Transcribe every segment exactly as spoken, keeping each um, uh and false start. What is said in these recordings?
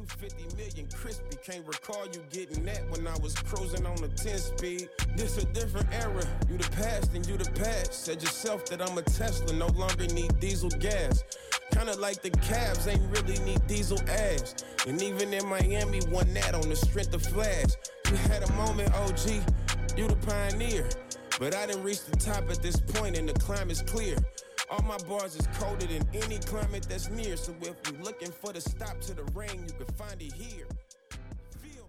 two hundred fifty million crispy. Can't recall you getting that when I was cruising on a ten speed. This a different era. You the past and you the past. Said yourself that I'm a Tesla, no longer need diesel gas. Kinda like the Cavs, ain't really need diesel ass. And even in Miami, won that on the strength of flash. You had a moment, O G, you the pioneer. But I didn't reach the top at this point and the climate's clear. All my bars is colder than any climate that's near. So if you're looking for the stop to the rain, you can find it here. Feel.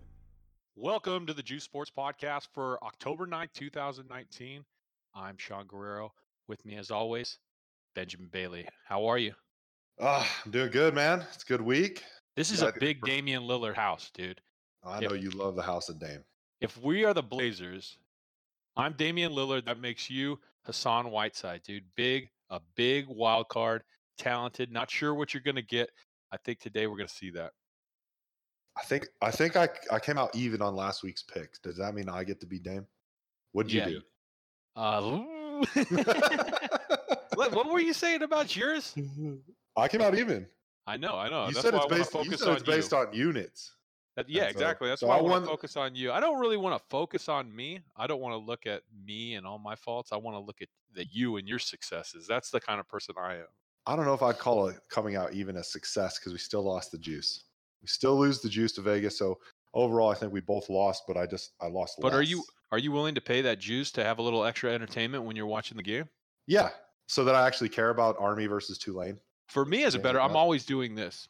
Welcome to the Juice Sports Podcast for October ninth, twenty nineteen. I'm Sean Guerrero. With me, as always, Benjamin Bailey. How are you? Uh, I'm doing good, man. It's a good week. This is yeah, a big Damian Lillard house, dude. I know if, you love the house of Dame. If we are the Blazers, I'm Damian Lillard. That makes you Hassan Whiteside, dude. Big. A big wild card, talented, not sure what you're going to get. I think today we're going to see that. I think I think I, I came out even on last week's picks. Does that mean I get to be Dame? What'd yeah. you do? Uh, what, what were you saying about yours? I came out even. I know, I know. You That's said it's based, you said it's on based you. on units. That, yeah, That's exactly. That's so why I, I want to focus on you. I don't really want to focus on me. I don't want to look at me and all my faults. I want to look at the you and your successes. That's the kind of person I am. I don't know if I'd call it coming out even a success because we still lost the juice. We still lose the juice to Vegas. So overall, I think we both lost, but I just I lost. But less. are you are you willing to pay that juice to have a little extra entertainment when you're watching the game? Yeah, so that I actually care about Army versus Tulane. For me, as a better, I'm always doing this.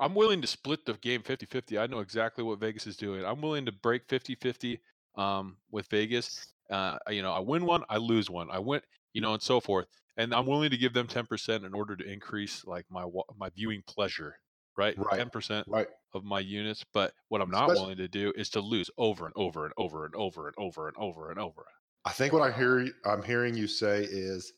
I'm willing to split the game fifty-fifty. I know exactly what Vegas is doing. I'm willing to break fifty-fifty um, with Vegas. Uh, you know, I win one, I lose one. I win, you know, and so forth. And I'm willing to give them ten percent in order to increase like my my viewing pleasure, right? right. ten percent right. of my units. But what I'm not Especially, willing to do is to lose over and over and over and over and over and over and over. I think what I hear I'm hearing you say is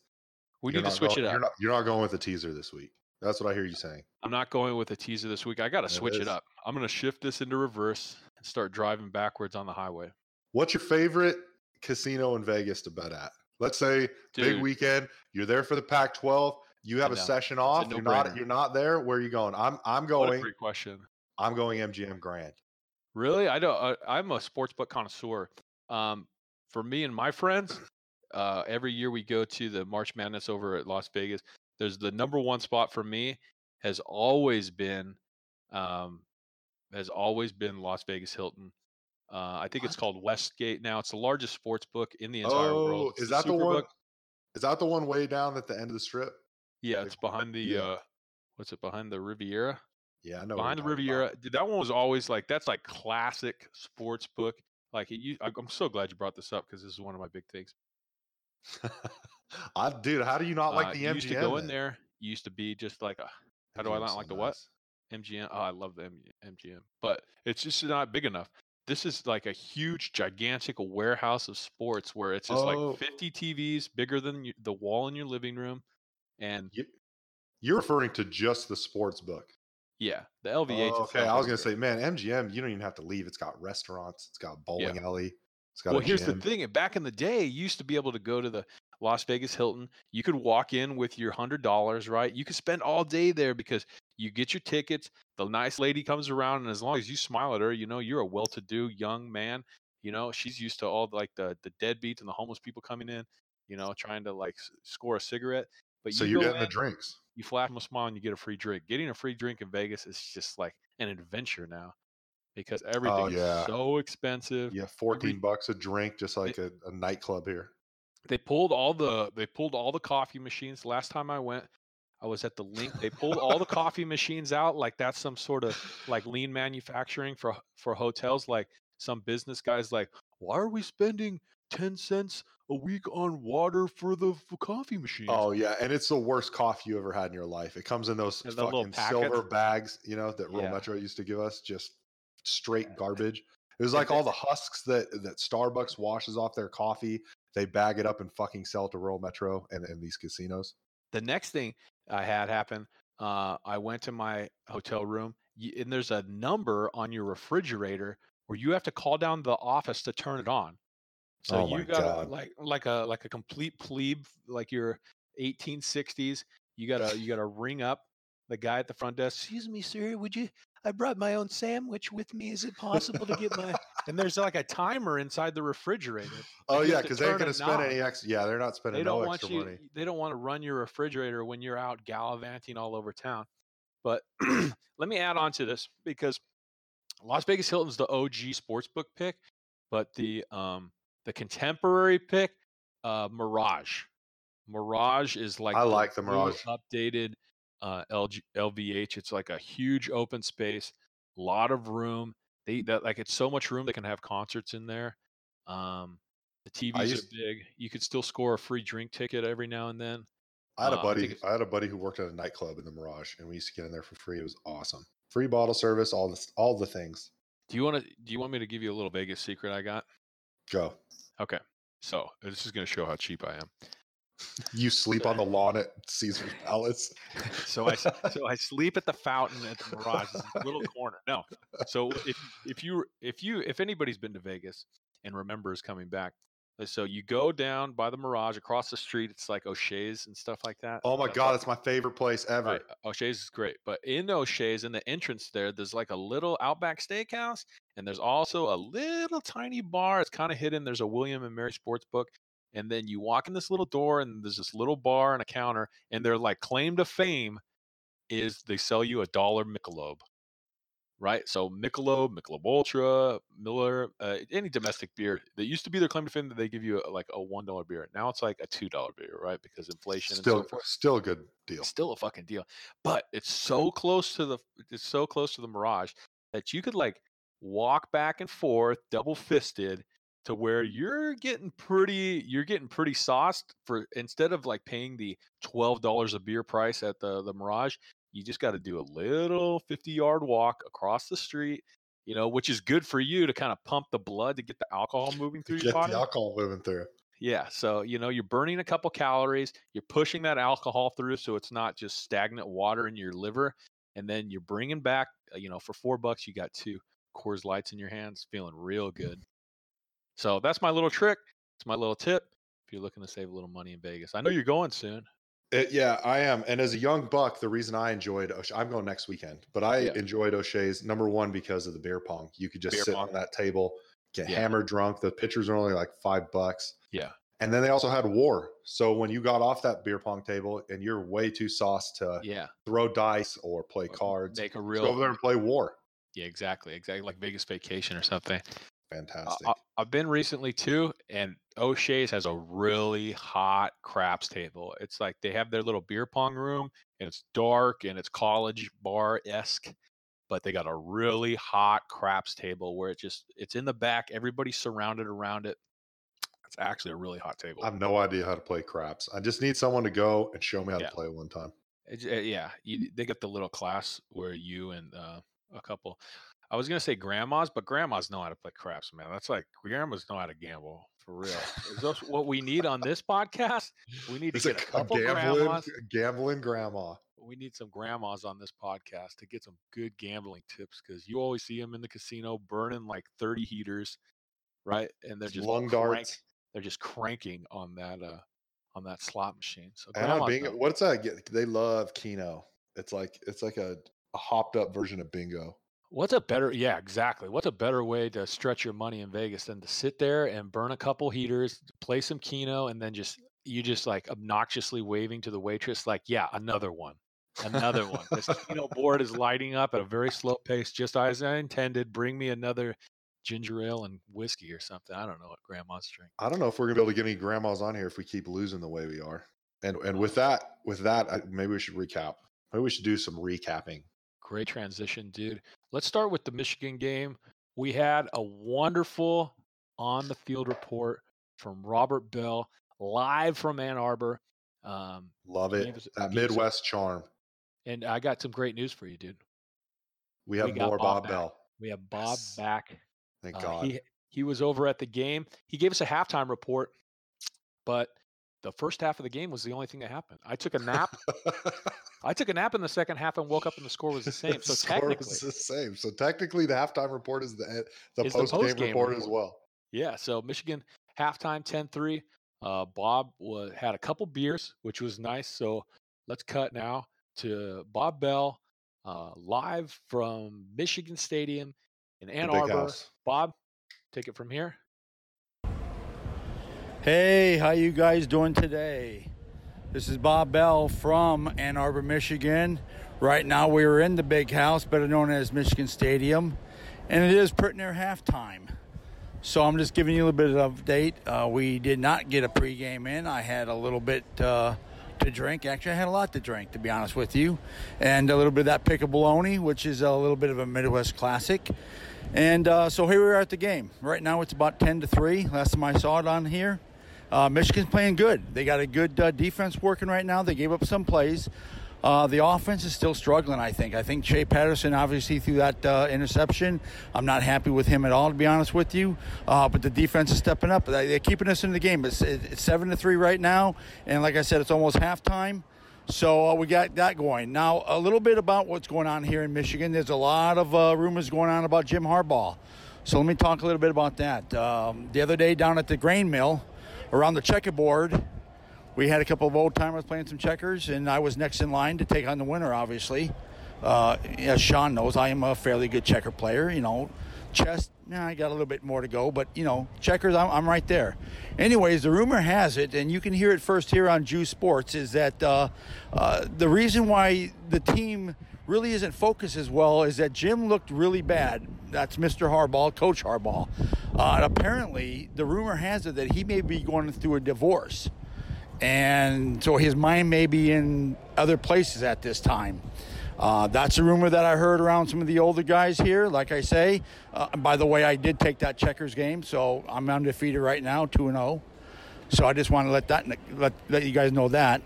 we need to switch going, it up. You're not, you're not going with a teaser this week. That's what I hear you saying. I'm not going with a teaser this week. I got to switch it up. I'm going to shift this into reverse and start driving backwards on the highway. What's your favorite casino in Vegas to bet at? Let's say Dude. big weekend. You're there for the Pac twelve. You have a session off. A you're not. You're not there. Where are you going? I'm. I'm going. What a great question. I'm going M G M Grand. Really? I don't. I, I'm a sportsbook connoisseur. Um, for me and my friends, uh, every year we go to the March Madness over at Las Vegas. There's the number one spot for me has always been, um, has always been Las Vegas Hilton. Uh, I think what? it's called Westgate now. It's the largest sports book in the entire oh, world. It's is the that the one? Book. Is that the one way down at the end of the strip? Yeah, like, it's behind the. Yeah. Uh, what's it behind the Riviera? Yeah, I know. Behind the Riviera, about. Dude, that one was always like that's like classic sports book. Like it, you, I'm so glad you brought this up because this is one of my big things. I dude, how do you not like uh, the M G M? Used to go then? in there. Used to be just like a. How do M G M's I not like so the nice. what? M G M. Oh, I love the M G M, but it's just not big enough. This is like a huge, gigantic warehouse of sports where it's just oh. like fifty T Vs bigger than you, the wall in your living room, and you, you're referring to just the sports book. Yeah, the L V H. Oh, okay, I was gonna say, man, M G M. You don't even have to leave. It's got restaurants. It's got bowling yeah. alley. It's got. Well, a here's gym. the thing. Back in the day, you used to be able to go to the Las Vegas Hilton, you could walk in with your one hundred dollars, right? You could spend all day there because you get your tickets, the nice lady comes around, and as long as you smile at her, you know, you're a well-to-do young man. You know, she's used to all like the the deadbeats and the homeless people coming in, you know, trying to like score a cigarette. But you So you're getting in, the drinks. You flash them a smile and you get a free drink. Getting a free drink in Vegas is just like an adventure now because everything oh, yeah. is so expensive. Yeah, fourteen Every, bucks a drink, just like it, a, a nightclub here. They pulled all the they pulled all the coffee machines. Last time I went, I was at the link. They pulled all the coffee machines out like that's some sort of like lean manufacturing for for hotels. Like some business guys like, why are we spending ten cents a week on water for the for coffee machine? Oh yeah, and it's the worst coffee you ever had in your life. It comes in those and fucking silver bags, you know, that Real yeah. Metro used to give us, just straight garbage. It was like all the husks that that Starbucks washes off their coffee. They bag it up and fucking sell to Rural Metro and, and these casinos. The next thing I had happen, uh, I went to my hotel room, and there's a number on your refrigerator where you have to call down the office to turn it on. So oh you got like like a like a complete plebe, like your eighteen sixties. You gotta you gotta ring up the guy at the front desk, excuse me, sir, would you, I brought my own sandwich with me. Is it possible to get my, and there's like a timer inside the refrigerator. Oh yeah. Cause they're going to spend any extra. Yeah. They're not spending no extra money. They don't want to run your refrigerator when you're out gallivanting all over town. But let me add on to this, because Las Vegas Hilton's the O G sportsbook pick, but the, um, the contemporary pick, uh, Mirage. Mirage is like I the like the Mirage updated uh, L V H. It's like a huge open space, a lot of room. They that like it's so much room they can have concerts in there. Um, the T Vs used, are big. You could still score a free drink ticket every now and then. I had a buddy. Uh, I, I had a buddy who worked at a nightclub in the Mirage, and we used to get in there for free. It was awesome. Free bottle service, all this, all the things. Do you want to? Do you want me to give you a little Vegas secret I got? Go. Okay. So this is going to show how cheap I am. You sleep on the lawn at Caesar's Palace. so I so I sleep at the fountain at the Mirage, it's a little corner. No, so if if you if you if anybody's been to Vegas and remembers coming back, so you go down by the Mirage across the street. It's like O'Shea's and stuff like that. Oh my that's God, like, that's my favorite place ever. Right. O'Shea's is great, but in O'Shea's, in the entrance there, there's like a little Outback Steakhouse, and there's also a little tiny bar. It's kind of hidden. There's a William and Mary Sportsbook. And then you walk in this little door, and there's this little bar and a counter, and their like claim to fame is they sell you a dollar Michelob, right? So Michelob, Michelob Ultra, Miller, uh, any domestic beer. That used to be their claim to fame that they give you a, like a one dollar beer. Now it's like a two dollar beer, right? Because inflation. Still, and so forth. Still a good deal. Still a fucking deal, but it's so close to the it's so close to the Mirage that you could like walk back and forth, double fisted. To where you're getting pretty, you're getting pretty sauced for instead of like paying the twelve dollars a beer price at the the Mirage, you just got to do a little fifty yard walk across the street, you know, which is good for you to kind of pump the blood to get the alcohol moving through to your body. Get the alcohol moving through. Yeah, so you know you're burning a couple calories, you're pushing that alcohol through, so it's not just stagnant water in your liver, and then you're bringing back, you know, for four bucks you got two Coors Lights in your hands, feeling real good. So that's my little trick. It's my little tip. If you're looking to save a little money in Vegas, I know you're going soon. It, yeah, I am. And as a young buck, the reason I enjoyed O'She- I'm going next weekend, but I yeah. enjoyed O'Shea's number one because of the beer pong. You could just beer sit pong. on that table, get yeah. hammered drunk. The pitchers are only like five bucks. Yeah. And then they also had war. So when you got off that beer pong table and you're way too sauced to yeah. throw dice or play or cards, make a real go over there and play war. Yeah, exactly. Exactly. Like Vegas Vacation or something. Fantastic. I, I've been recently too, and O'Shea's has a really hot craps table. It's like they have their little beer pong room, and it's dark and it's college bar-esque, but they got a really hot craps table where it just it's in the back. Everybody's surrounded around it. It's actually a really hot table. I have no idea how to play craps. I just need someone to go and show me how yeah. to play one time. It, it, yeah, you, they got the little class where you and uh, a couple. I was going to say grandmas, but grandmas know how to play craps, man. That's like grandmas know how to gamble for real. Is that what we need on this podcast? We need it's to get a, a couple gambling, grandmas. Gambling grandma. We need some grandmas on this podcast to get some good gambling tips because you always see them in the casino burning like thirty heaters, right? And they're just lung crank, darts. They're just cranking on that uh, on that slot machine. So and being, what's that? They love Keno. It's like it's like a, a hopped up version of bingo. What's a better, yeah, exactly. What's a better way to stretch your money in Vegas than to sit there and burn a couple heaters, play some Keno, and then just, you just like obnoxiously waving to the waitress, like, yeah, another one, another one. This Keno board is lighting up at a very slow pace, just as I intended. Bring me another ginger ale and whiskey or something. I don't know what grandmas drink. I don't know if we're going to be able to get any grandmas on here if we keep losing the way we are. And and with that, with that, I, maybe we should recap. Maybe we should do some recapping. Great transition, dude. Let's start with the Michigan game. We had a wonderful on-the-field report from Robert Bell, live from Ann Arbor. Um, Love it. Us, that Midwest us, charm. And I got some great news for you, dude. We have we more Bob, Bob Bell. We have Bob yes. back. Thank uh, God. He, he was over at the game. He gave us a halftime report, but the first half of the game was the only thing that happened. I took a nap. I took a nap in the second half and woke up and the score was the same. So the technically, was the same. So technically, the halftime report is the the post game report, report as well. Yeah. So Michigan halftime ten three. Uh, Bob was, had a couple beers, which was nice. So let's cut now to Bob Bell, uh, live from Michigan Stadium in Ann Arbor. Bob, take it from here. Hey, how you guys doing today? This is Bob Bell from Ann Arbor, Michigan. Right now we are in the Big House, better known as Michigan Stadium, and it is pretty near halftime. So I'm just giving you a little bit of update. Uh, we did not get a pregame in. I had a little bit uh, to drink. Actually, I had a lot to drink, to be honest with you, and a little bit of that pick of bologna, which is a little bit of a Midwest classic. And uh, so here we are at the game. Right now it's about ten to three. Last time I saw it on here. Uh, Michigan's playing good. They got a good uh, defense working right now. They gave up some plays. Uh, the offense is still struggling, I think. I think Shea Patterson obviously threw that uh, interception. I'm not happy with him at all, to be honest with you. Uh, but the defense is stepping up. They're keeping us in the game. It's, it's seven to three right now. And like I said, it's almost halftime. So uh, we got that going. Now, a little bit about what's going on here in Michigan. There's a lot of uh, rumors going on about Jim Harbaugh. So let me talk a little bit about that. Um, the other day down at the grain mill, around the checkerboard, we had a couple of old-timers playing some checkers, and I was next in line to take on the winner, obviously. Uh, as Sean knows, I am a fairly good checker player. You know, chess, nah, I got a little bit more to go, but, you know, checkers, I'm, I'm right there. Anyways, the rumor has it, and you can hear it first here on Jew Sports, is that uh, uh, the reason why the team really isn't focused as well is that Jim looked really bad. That's Mister Harbaugh, Coach Harbaugh. Uh, and apparently, the rumor has it that he may be going through a divorce. And so his mind may be in other places at this time. Uh, that's a rumor that I heard around some of the older guys here. Like I say, uh, by the way, I did take that checkers game, so I'm undefeated right now, two and oh. So I just want to let that let, let you guys know that.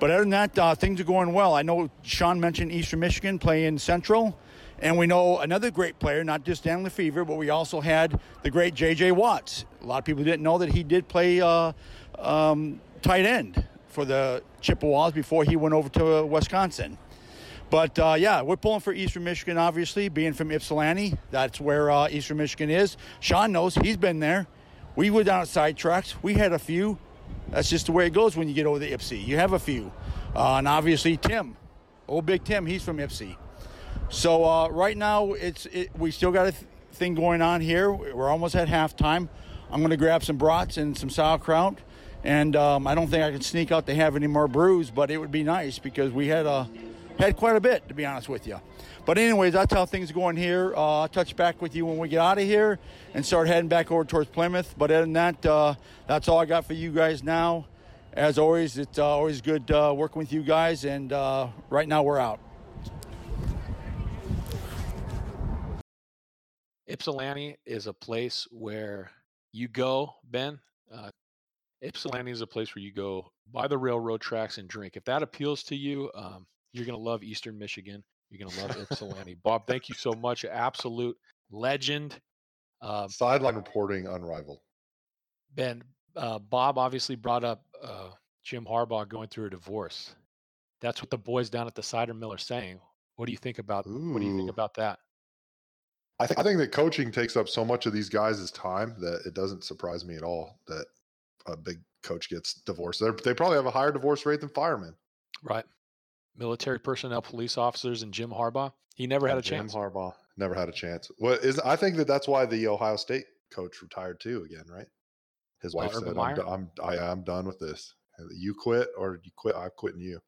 But other than that, uh, things are going well. I know Sean mentioned Eastern Michigan playing Central, and we know another great player, not just Dan LeFevre, but we also had the great J J. Watts. A lot of people didn't know that he did play uh, um, tight end for the Chippewas before he went over to uh, Wisconsin. But, uh, yeah, we're pulling for Eastern Michigan, obviously, being from Ypsilanti. That's where uh, Eastern Michigan is. Sean knows. He's been there. We were down at side tracks. We had a few. That's just the way it goes when you get over the Ypsi. You have a few. Uh, and, obviously, Tim. Old Big Tim, he's from Ypsi. So, uh, right now, it's it, we still got a th- thing going on here. We're almost at halftime. I'm going to grab some brats and some sauerkraut. And um, I don't think I can sneak out to have any more brews, but it would be nice because we had a, had quite a bit, to be honest with you. But anyways, that's how things are going here. Uh, I'll touch back with you when we get out of here and start heading back over towards Plymouth. But other than that, uh, that's all I got for you guys now. As always, it's uh, always good uh, working with you guys, and uh, right now we're out. Ypsilanti is a place where you go, Ben. Uh, Ypsilanti is a place where you go by the railroad tracks and drink. If that appeals to you, um, you're going to love Eastern Michigan. You're going to love Ypsilanti. Bob, thank you so much. Absolute legend. Um, Sideline reporting unrivaled. Ben, uh, Bob obviously brought up uh, Jim Harbaugh going through a divorce. That's what the boys down at the cider mill are saying. What do you think about? Ooh. What do you think about that? I, th- I think that coaching takes up so much of these guys' time that it doesn't surprise me at all that a big coach gets divorced. They're, they probably have a higher divorce rate than firemen. Right. Military personnel, police officers, and Jim Harbaugh. He never had a chance. Jim Harbaugh never had a chance. Well, is I think that that's why the Ohio State coach retired too again, right? His wife said, I'm, I'm, I, I'm done with this. You quit or you quit. I'm quitting you.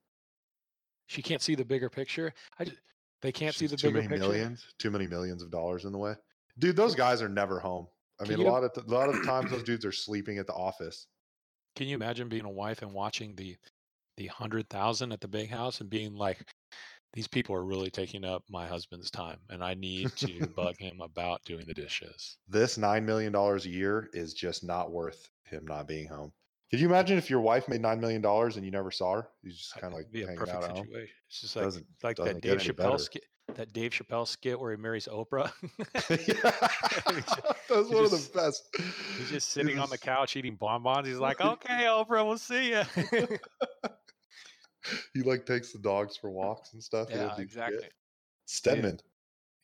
She can't see the bigger picture. I just, they can't She's see the bigger picture. Too many millions, too many millions of dollars in the way. Dude, those guys are never home. I Can mean, you, a lot of th- a lot of times those dudes are sleeping at the office. Can you imagine being a wife and watching the the hundred thousand at the Big House and being like, "These people are really taking up my husband's time, and I need to bug him about doing the dishes." This nine million dollars a year is just not worth him not being home. Could you imagine if your wife made nine million dollars and you never saw her? You just kind of like be a perfect out situation. Home. It's just like, doesn't, like doesn't that Dave Chappelle skit. That Dave Chappelle skit where he marries Oprah. That was one just, of the best. He's just sitting was... on the couch eating bonbons. He's like, "Okay, Oprah, we'll see you." He like takes the dogs for walks and stuff. Yeah, exactly. Shit. Stedman. Dude.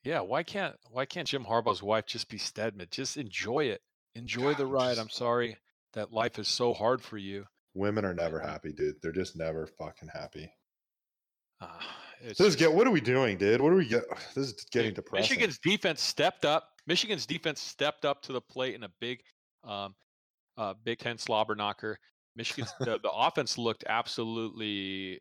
Yeah, why can't why can't Jim Harbaugh's wife just be Stedman? Just enjoy it. Enjoy God, the ride. Just... I'm sorry that life is so hard for you. Women are never happy, dude. They're just never fucking happy. Uh, it's, this is get, what are we doing, dude? What are we get? This is getting depressing. Michigan's defense stepped up. Michigan's defense stepped up to the plate in a big, um, uh, Big Ten slobber knocker. Michigan's the, the offense looked absolutely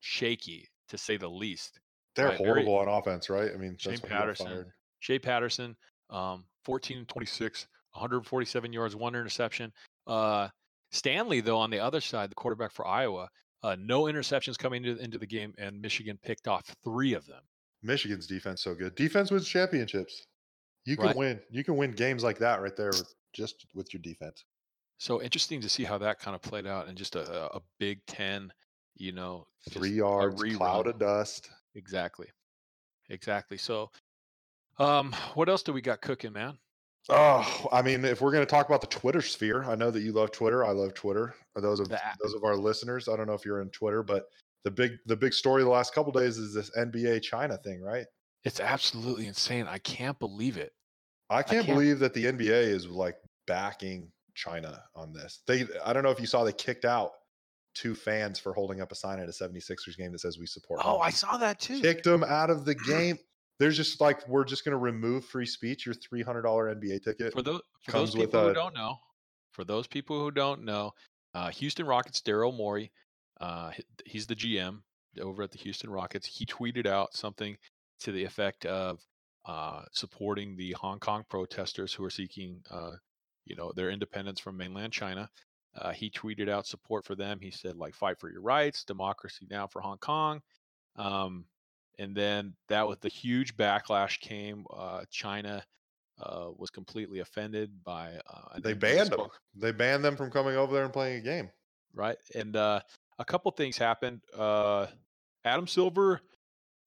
shaky, to say the least. They're right? horrible Very, on offense, right? I mean, Shea Patterson. Shea Patterson, um, fourteen and twenty-six, one forty-seven yards, one interception. Uh, Stanley, though, on the other side, the quarterback for Iowa, uh, no interceptions coming into, into the game, and Michigan picked off three of them. Michigan's defense so good. Defense wins championships. You can right. win. You can win games like that right there, with, just with your defense. So interesting to see how that kind of played out, and just a, a Big Ten, you know, three yards, cloud of dust. Exactly, exactly. So, um, what else do we got cooking, man? Oh, I mean, if we're going to talk about the Twitter sphere, I know that you love Twitter. I love Twitter. Those of that. those of our listeners, I don't know if you're on Twitter, but the big the big story the last couple of days is this N B A China thing, right? It's absolutely insane. I can't believe it. I can't, I can't believe that the N B A is like backing China on this. They, I don't know if you saw, they kicked out two fans for holding up a sign at a seventy-sixers game that says we support. Oh, I saw that too. Kicked them out of the game. There's just like, we're just going to remove free speech. Your three hundred dollars N B A ticket for those, for comes those people with a, who don't know. For those people who don't know, uh, Houston Rockets, Daryl Morey, uh, he's the G M over at the Houston Rockets. He tweeted out something to the effect of uh, supporting the Hong Kong protesters who are seeking, uh, you know, their independence from mainland China. Uh, he tweeted out support for them. He said, like, fight for your rights, democracy now for Hong Kong. Um, And then that was the huge backlash came. Uh, China uh, was completely offended by. Uh, they banned them. They banned them from coming over there and playing a game. Right. And uh, a couple things happened. Uh, Adam Silver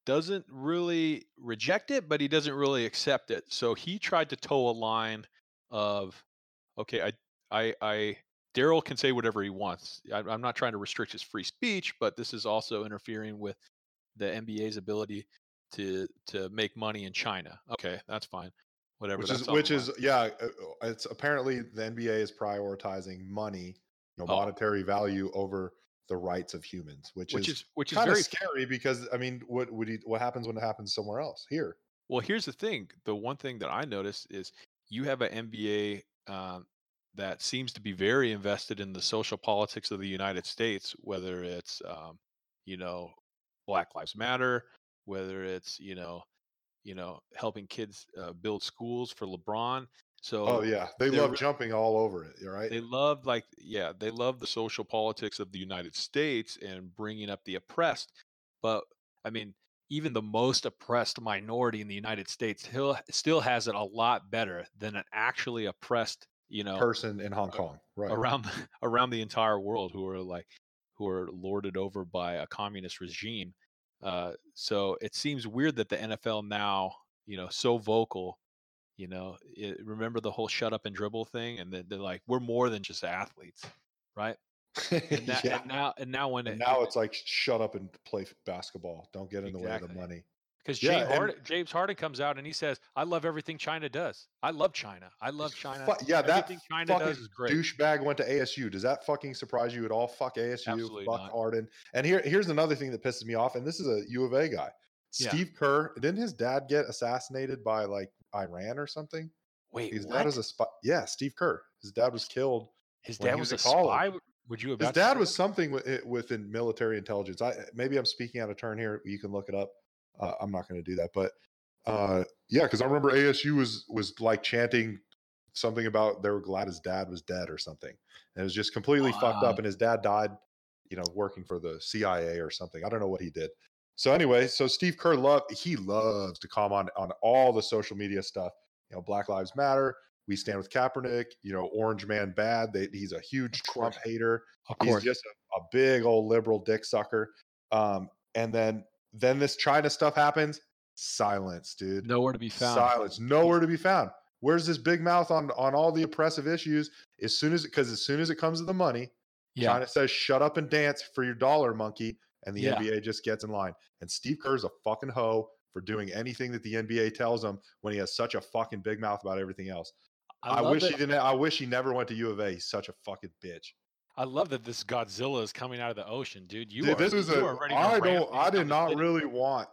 doesn't really reject it, but he doesn't really accept it. So he tried to toe a line of, okay, I, I, I Daryl can say whatever he wants. I, I'm not trying to restrict his free speech, but this is also interfering with the N B A's ability to to make money in China. Okay, that's fine. Whatever. Which is, which is yeah, it's apparently the N B A is prioritizing money, you know, oh. monetary value over the rights of humans, which, which is, is which is very scary because, I mean, what would he, what happens when it happens somewhere else here? Well, here's the thing. The one thing that I noticed is you have an N B A um, that seems to be very invested in the social politics of the United States, whether it's, um, you know, Black Lives Matter, whether it's, you know, you know, helping kids uh, build schools for LeBron. So oh yeah, they love jumping all over it, right? They love like yeah, they love the social politics of the United States and bringing up the oppressed. But I mean, even the most oppressed minority in the United States still still has it a lot better than an actually oppressed, you know, person in Hong Kong, right? Around around the entire world who are like who are lorded over by a communist regime. Uh, so it seems weird that the N F L now, you know, so vocal, you know, it, remember the whole shut up and dribble thing. And then they're like, we're more than just athletes. Right. And, that, yeah. and now, and now when it, and now it's like, shut up and play basketball. Don't get in exactly. the way of the money. Because yeah, James, Hard- James Harden comes out and he says, I love everything China does. I love China. I love China. Fu- yeah, everything that China does is great. Douchebag went to A S U. Does that fucking surprise you at all? Fuck A S U. Absolutely fuck not. Harden. And here, here's another thing that pisses me off. And this is a U of A guy. Yeah. Steve Kerr. Didn't his dad get assassinated by like Iran or something? Wait, his what? Dad was a spy. Yeah, Steve Kerr. His dad was killed. His dad was, was a college. spy? Would you have His dad was something with, within military intelligence. I Maybe I'm speaking out of turn here. You can look it up. Uh, I'm not going to do that, but uh, yeah, because I remember A S U was was like chanting something about they were glad his dad was dead or something, and it was just completely wow. fucked up. And his dad died, you know, working for the C I A or something. I don't know what he did. So anyway, so Steve Kerr love he loves to comment on, on all the social media stuff. You know, Black Lives Matter. We stand with Kaepernick. You know, Orange Man bad. They, he's a huge Trump hater. Of course. He's just a, a big old liberal dick sucker. Um, and then. Then this China stuff happens. Silence, dude. Nowhere to be found. Silence. Nowhere to be found. Where's this big mouth on, on all the oppressive issues? As soon as because as soon as it comes to the money, yeah. China says, "Shut up and dance for your dollar, monkey," and the yeah. N B A just gets in line. And Steve Kerr's a fucking hoe for doing anything that the N B A tells him when he has such a fucking big mouth about everything else. I, I wish it. he didn't. I wish he never went to U of A. He's such a fucking bitch. I love that this Godzilla is coming out of the ocean, dude. You dude, are, this is you a, are ready to I don't. I did not really want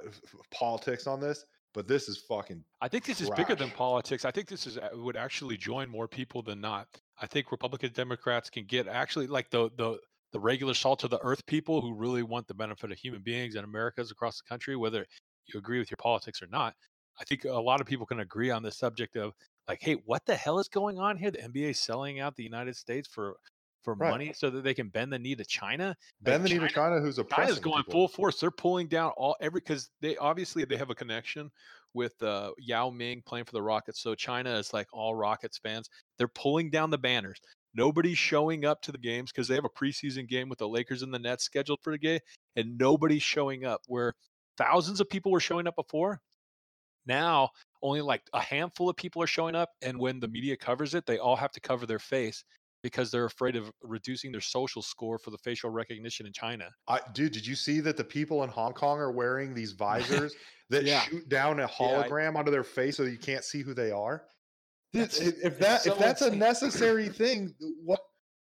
politics on this, but this is fucking. I think this trash. is bigger than politics. I think this is would actually join more people than not. I think Republican Democrats can get actually like the the the regular salt of the earth people who really want the benefit of human beings and Americans across the country, whether you agree with your politics or not. I think a lot of people can agree on the subject of like, hey, what the hell is going on here? The N B A is selling out the United States for. For right. money, so that they can bend the knee to China. Bend like the China, knee to China, who's oppressing China's going people. Full force. They're pulling down all every because they obviously they have a connection with uh, Yao Ming playing for the Rockets. So China is like all Rockets fans. They're pulling down the banners. Nobody's showing up to the games because they have a preseason game with the Lakers and the Nets scheduled for the game, and nobody's showing up. Where thousands of people were showing up before, now only like a handful of people are showing up. And when the media covers it, they all have to cover their face. Because they're afraid of reducing their social score for the facial recognition in China. I, dude, did you see that the people in Hong Kong are wearing these visors that yeah. shoot down a hologram yeah, I, onto their face so you can't see who they are? That's, if if that so if that's insane. A necessary thing, what?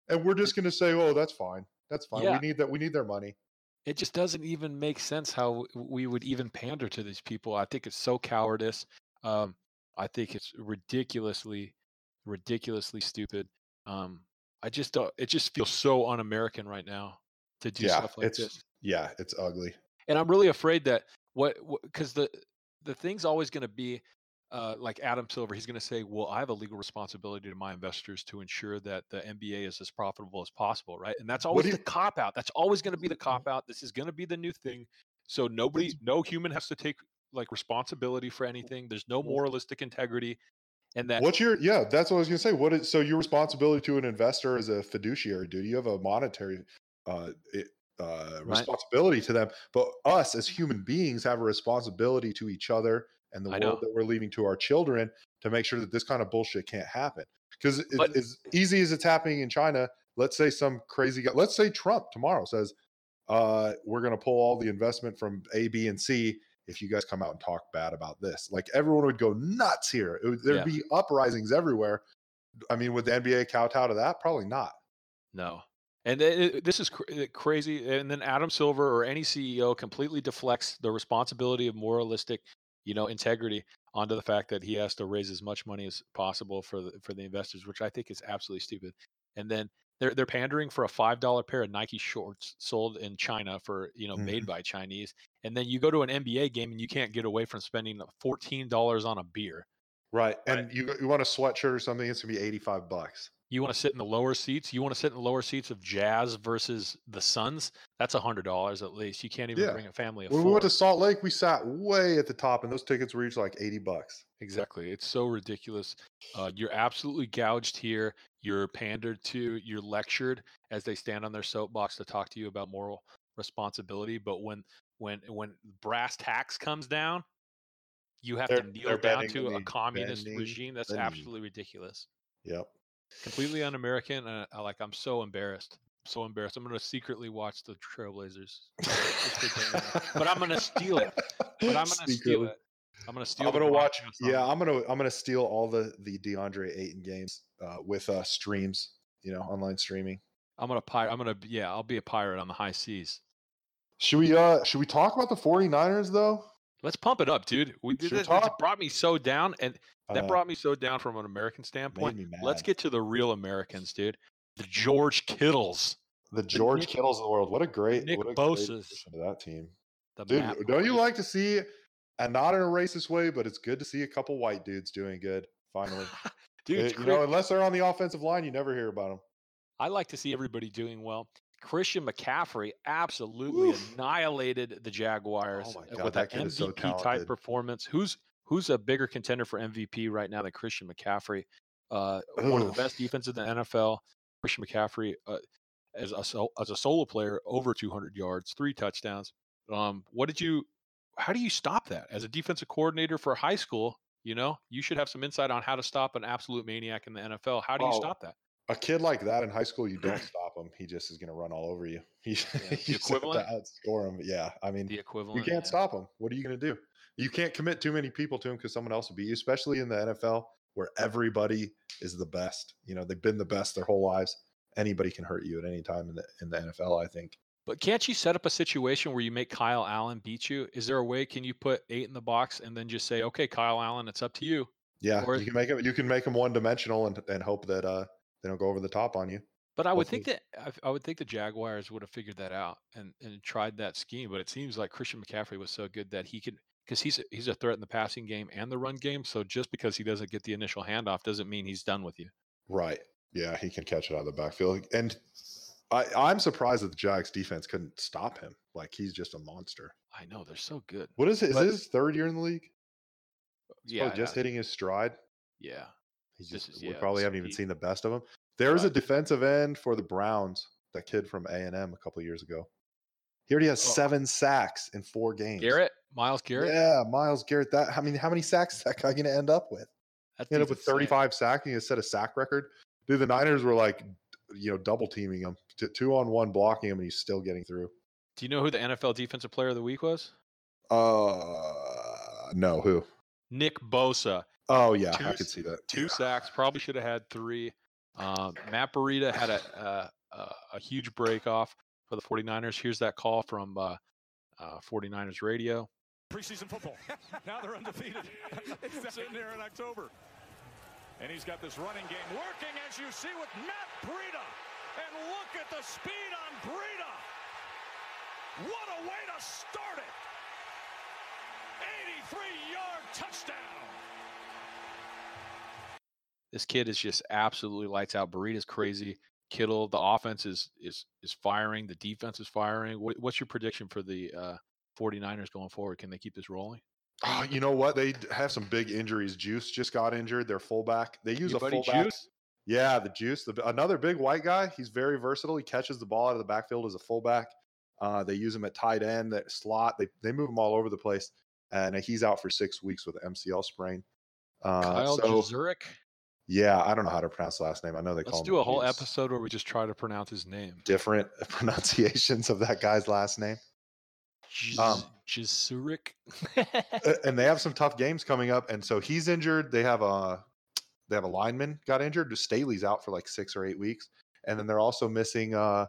And we're just going to say, oh, that's fine, that's fine. Yeah. We need that. We need their money. It just doesn't even make sense how we would even pander to these people. I think it's so cowardice. Um, I think it's ridiculously, ridiculously stupid. Um, I just don't, it just feels so un-American right now to do yeah, stuff like it's, this. Yeah, it's ugly. And I'm really afraid that what, because the, the thing's always going to be uh, like Adam Silver, he's going to say, well, I have a legal responsibility to my investors to ensure that the N B A is as profitable as possible. Right. And that's always the cop out. That's always going to be the cop out. This is going to be the new thing. So nobody, no human has to take like responsibility for anything. There's no moralistic integrity. And that what's your yeah that's what I was gonna say. What is so your responsibility to an investor is a fiduciary duty. You have a monetary uh, uh, responsibility right. to them, but us as human beings have a responsibility to each other and the I world know. that we're leaving to our children to make sure that this kind of bullshit can't happen. Because it, as easy as it's happening in China, let's say some crazy guy, let's say Trump tomorrow says, uh, "We're gonna pull all the investment from A, B, and C." If you guys come out and talk bad about this, like everyone would go nuts here. It would, there'd yeah. be uprisings everywhere. I mean, would the N B A kowtow to that? Probably not. No. And it, it, this is cr- crazy. And then Adam Silver or any C E O completely deflects the responsibility of moralistic, you know, integrity onto the fact that he has to raise as much money as possible for the, for the investors, which I think is absolutely stupid. And then they're they're pandering for a five dollar pair of Nike shorts sold in China for, you know, mm-hmm. made by Chinese. And then you go to an N B A game and you can't get away from spending fourteen dollars on a beer. Right. right. And you you want a sweatshirt or something, it's going to be eighty-five bucks. You want to sit in the lower seats? You want to sit in the lower seats of Jazz versus the Suns? That's one hundred dollars at least. You can't even yeah. bring a family of when four. We went to Salt Lake, we sat way at the top, and those tickets were each like eighty bucks. Exactly. It's so ridiculous. Uh, you're absolutely gouged here. You're pandered to. You're lectured as they stand on their soapbox to talk to you about moral responsibility. But when when when brass tacks comes down, you have they're, to kneel down to me, a communist bending, regime. That's bending. absolutely ridiculous. Yep. Completely un-American. Uh, like I'm so embarrassed. I'm so embarrassed. I'm going to secretly watch the Trailblazers, but I'm going to steal it. But I'm going to steal it. I'm going to steal. I'm going to watch. Yeah, I'm going to. I'm going to steal all the the DeAndre Ayton games uh, with uh, streams. You know, online streaming. I'm going to pirate. I'm going to. Yeah, I'll be a pirate on the high seas. Should we? Uh, should we talk about the 49ers though? Let's pump it up, dude. We did it. That brought me so down, and that uh, brought me so down from an American standpoint. Let's get to the real Americans, dude. The George Kittles, the George the Nick, Kittles of the world. What a great, Nick what a Bosa's, great addition to that team, the dude. Don't you like to see, and not in a racist way, but it's good to see a couple white dudes doing good finally, dude. It, you know, unless they're on the offensive line, you never hear about them. I like to see everybody doing well. Christian McCaffrey absolutely Oof. annihilated the Jaguars oh God, with that, that M V P so type performance. Who's who's a bigger contender for M V P right now than Christian McCaffrey? Uh, one of the best defenses in the N F L. Christian McCaffrey uh, as a as a solo player, over two hundred yards, three touchdowns. Um, what did you? How do you stop that as a defensive coordinator for high school? You know, you should have some insight on how to stop an absolute maniac in the N F L. How do you oh. stop that? A kid like that in high school, you don't stop him. He just is going to run all over you. He, yeah, you equivalent? Have to outscore him. Yeah, I mean, the equivalent, you can't yeah. stop him. What are you going to do? You can't commit too many people to him because someone else will beat you, especially in the N F L where everybody is the best. You know, they've been the best their whole lives, anybody can hurt you at any time in the in the N F L, I think. But can't you set up a situation where you make Kyle Allen beat you? Is there a way? Can you put eight in the box and then just say, okay, Kyle Allen, it's up to you? Yeah, or, you can make them. You can make them one dimensional and and hope that uh, they don't go over the top on you. But I would Hopefully. think that I would think the Jaguars would have figured that out and, and tried that scheme. But it seems like Christian McCaffrey was so good that he could, because he's he's a threat in the passing game and the run game. So just because he doesn't get the initial handoff doesn't mean he's done with you. Right. Yeah, he can catch it out of the backfield. And I, I'm surprised that the Jags defense couldn't stop him. Like, he's just a monster. I know, they're so good. What is it? Is but, it his third year in the league? He's yeah, just hitting his stride. Yeah, he's just. Is, we yeah, probably haven't even deep. seen the best of him. There was a defensive end for the Browns, that kid from A and M a couple of years ago. He already has oh. seven sacks in four games. Garrett, Myles Garrett. Yeah, Myles Garrett. That I mean, how many sacks is that guy going to end up with? That he ended up with insane. thirty-five sacks. He set a sack record. Dude, the Niners were like, you know, double teaming him, T- two on one, blocking him, and he's still getting through. Do you know who the N F L Defensive Player of the Week was? Uh, no, who? Nick Bosa. Oh yeah, two, I could see that. Two sacks. Probably should have had three. Um, Matt Breida had a, a, a huge break off for the 49ers. Here's that call from uh, uh, 49ers radio. Preseason football. Now they're undefeated. Sitting there in October. And he's got this running game working, as you see, with Matt Breida. And look at the speed on Breida. What a way to start it. eighty-three-yard touchdown. This kid is just absolutely lights out. Burita's crazy. Kittle, the offense is is is firing. The defense is firing. What, what's your prediction for the uh, 49ers going forward? Can they keep this rolling? Oh, you know what? They have some big injuries. Juice just got injured. Their fullback. They use your a buddy fullback. Juice? Yeah, the Juice. The, another big white guy. He's very versatile. He catches the ball out of the backfield as a fullback. Uh, they use him at tight end, that slot. They they move him all over the place. And he's out for six weeks with an M C L sprain. Uh, Kyle so, Juzurek. Yeah, I don't know how to pronounce the last name. I know they Let's call him. Let's do a whole names. episode where we just try to pronounce his name. Different pronunciations of that guy's last name. J- um, Juzurek. And they have some tough games coming up, and so he's injured. They have a they have a lineman got injured. Staley's out for like six or eight weeks, and then they're also missing uh,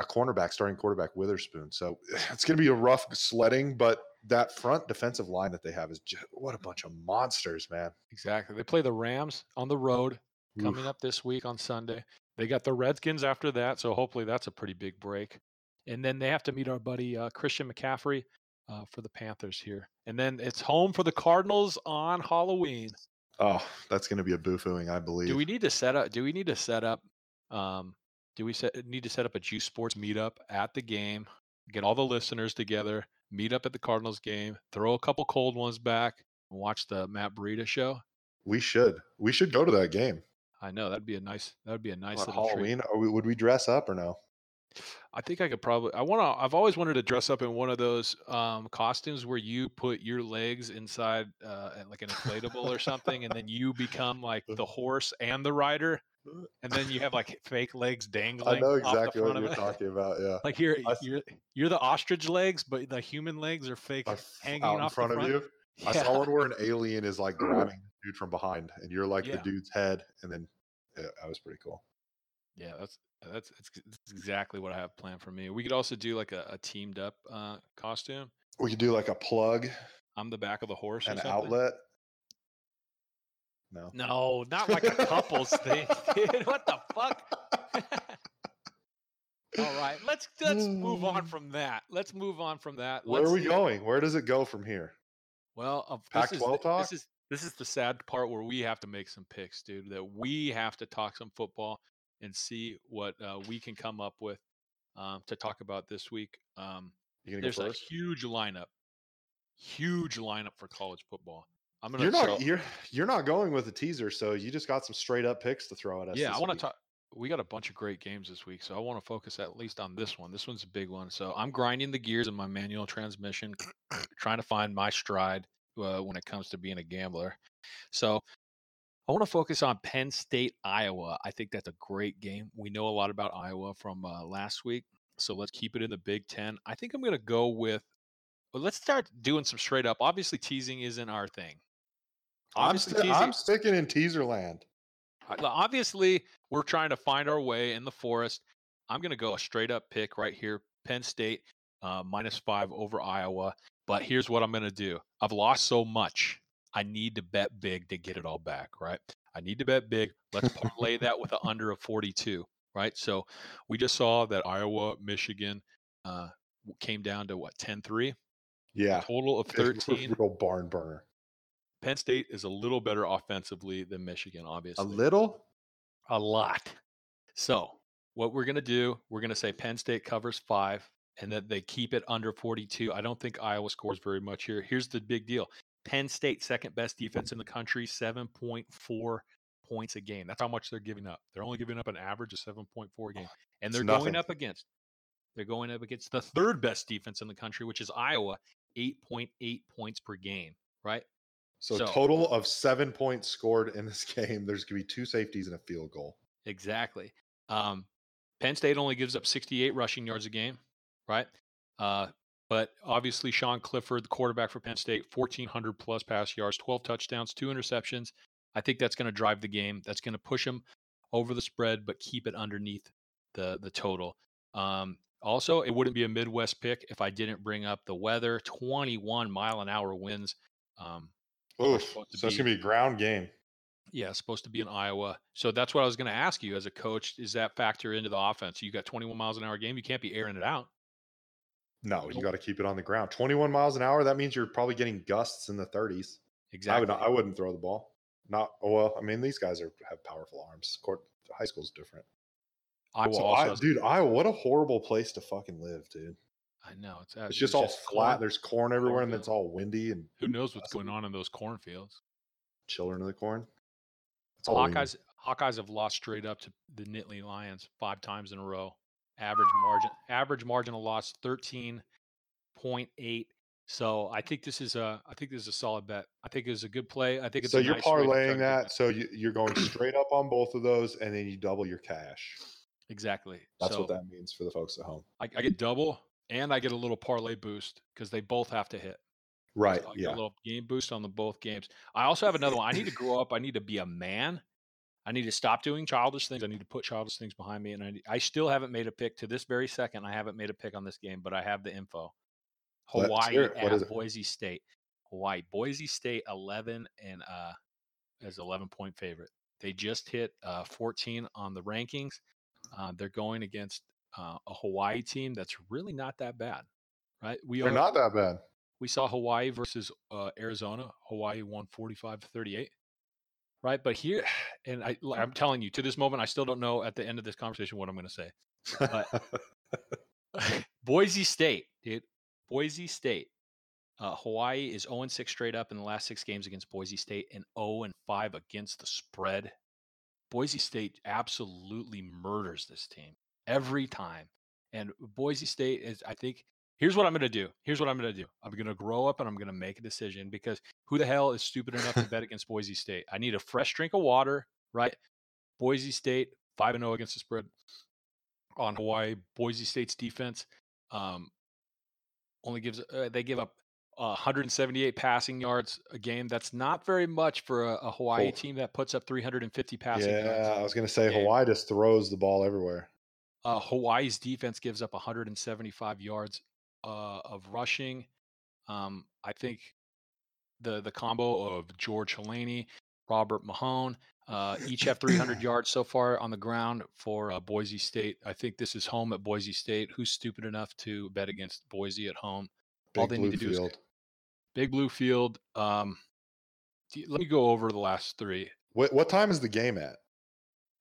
a cornerback, starting quarterback Witherspoon. So it's going to be a rough sledding, but. That front defensive line that they have is just, what a bunch of monsters, man. Exactly. They play the Rams on the road coming Oof. up this week on Sunday. They got the Redskins after that, so hopefully that's a pretty big break. And then they have to meet our buddy uh, Christian McCaffrey uh, for the Panthers here. And then it's home for the Cardinals on Halloween. Oh, that's going to be a boo-fooing, I believe. Do we need to set up? Do we need to set up? Um, do we set, need to set up a Juice Sports meetup at the game? Get all the listeners together. Meet up at the Cardinals game, throw a couple cold ones back, and watch the Matt Breida show. We should. We should go to that game. I know. That'd be a nice that would be a nice little Halloween. Treat. Are we, would we dress up or no? I think I could probably I wanna I've always wanted to dress up in one of those um, costumes where you put your legs inside uh, like an inflatable or something, and then you become like the horse and the rider. And then you have like fake legs dangling. I know exactly what you're talking about. Yeah, like you're you're you're the ostrich legs, but the human legs are fake, hanging out in front of you. Yeah. I saw one where an alien is like grabbing the dude from behind, and you're like yeah. the dude's head, and then yeah, that was pretty cool. Yeah, that's that's that's exactly what I have planned for me. We could also do like a, a teamed up uh, costume. We could do like a plug. I'm the back of the horse. An or something. Outlet. No, no, not like a couples thing, dude. What the fuck? All right, let's let's move on from that. Let's move on from that. Where let's are we going? It. Where does it go from here? Well, uh, Pac twelve talk. This is this is the sad part where we have to make some picks, dude. That we have to talk some football and see what uh, we can come up with um, to talk about this week. Um, there's a huge lineup, huge lineup for college football. I'm gonna you're not show. you're you're not going with a teaser, so you just got some straight up picks to throw at us. Yeah, I want to talk. We got a bunch of great games this week, so I want to focus at least on this one. This one's a big one, so I'm grinding the gears in my manual transmission, trying to find my stride uh, when it comes to being a gambler. So I want to focus on Penn State, Iowa. I think that's a great game. We know a lot about Iowa from uh, last week, so let's keep it in the Big Ten. I think I'm going to go with. Well, let's start doing some straight up. Obviously, teasing isn't our thing. I'm, sti- I'm sticking in teaser land. Obviously, we're trying to find our way in the forest. I'm going to go a straight up pick right here. Penn State uh, minus five over Iowa. But here's what I'm going to do. I've lost so much. I need to bet big to get it all back, right? I need to bet big. Let's parlay that with an under of forty-two, right? So we just saw that Iowa, Michigan uh, came down to, what, ten three? Yeah. A total of thirteen. It's a real barn burner. Penn State is a little better offensively than Michigan, obviously. A little? A lot. So what we're going to do, we're going to say Penn State covers five and that they keep it under forty-two. I don't think Iowa scores very much here. Here's the big deal. Penn State, second best defense in the country, seven point four points a game. That's how much they're giving up. They're only giving up an average of seven point four a game. And they're going up against they're going up against the third best defense in the country, which is Iowa, eight point eight points per game, right? So, so total of seven points scored in this game. There's going to be two safeties and a field goal. Exactly. Um, Penn State only gives up sixty-eight rushing yards a game, right? Uh, but obviously Sean Clifford, the quarterback for Penn State, fourteen hundred plus pass yards, twelve touchdowns, two interceptions. I think that's going to drive the game. That's going to push them over the spread, but keep it underneath the the total. Um, also, it wouldn't be a Midwest pick if I didn't bring up the weather. twenty-one mile an hour winds. Um, Oof, so be, it's going to be a ground game. Yeah, it's supposed to be in Iowa. So that's what I was going to ask you as a coach. Is that factor into the offense? You got twenty-one miles an hour game. You can't be airing it out. No, you got to keep it on the ground. twenty-one miles an hour, that means you're probably getting gusts in the thirties. Exactly. I, would not, I wouldn't throw the ball. Not well, I mean, these guys are have powerful arms. Court, high school's different. Iowa so also I, dude, Iowa, what a horrible place to fucking live, dude. I know. It's, it's just all just flat. Corn. There's corn everywhere, cornfield. And it's all windy. And who knows what's going on in those cornfields? Children of the corn. It's Hawkeyes, Hawkeyes have lost straight up to the Nittany Lions five times in a row. Average margin, average marginal loss thirteen point eight. So I think this is a, I think this is a solid bet. I think it's a good play. I think it's so a you're nice parlaying that. Bet. So you, you're going straight up on both of those, and then you double your cash. Exactly. That's so what that means for the folks at home. I, I get double. And I get a little parlay boost because they both have to hit. Right. So I get yeah. a little game boost on the both games. I also have another one. I need to grow up. I need to be a man. I need to stop doing childish things. I need to put childish things behind me. And I, I still haven't made a pick to this very second. I haven't made a pick on this game, but I have the info. Hawaii at Boise State. Hawaii. Boise State eleven and uh as eleven point favorite. They just hit uh fourteen on the rankings. Uh, they're going against Uh, a Hawaii team that's really not that bad, right? We They're are not that bad. We saw Hawaii versus uh, Arizona. Hawaii won forty-five to thirty-eight, right? But here, and I, I'm telling you, to this moment, I still don't know at the end of this conversation what I'm going to say. But Boise State, dude. Boise State. Uh, Hawaii is oh and six straight up in the last six games against Boise State and oh and five against the spread. Boise State absolutely murders this team. Every time. And Boise State is, I think, here's what I'm going to do. Here's what I'm going to do. I'm going to grow up and I'm going to make a decision because who the hell is stupid enough to bet against Boise State? I need a fresh drink of water, right? Boise State, five and oh against the spread on Hawaii. Boise State's defense um, only gives, uh, they give up uh, one hundred seventy-eight passing yards a game. That's not very much for a, a Hawaii oh. team that puts up three hundred fifty passing yeah, yards. Yeah, I was going to say Hawaii just throws the ball everywhere. Uh, Hawaii's defense gives up one hundred seventy-five yards uh, of rushing. Um, I think the the combo of George Halani, Robert Mahone, uh, each have three hundred yards so far on the ground for uh, Boise State. I think this is home at Boise State. Who's stupid enough to bet against Boise at home? Big All they blue need to do field. Is Big Blue Field. Um, do you, let me go over the last three. What, what time is the game at?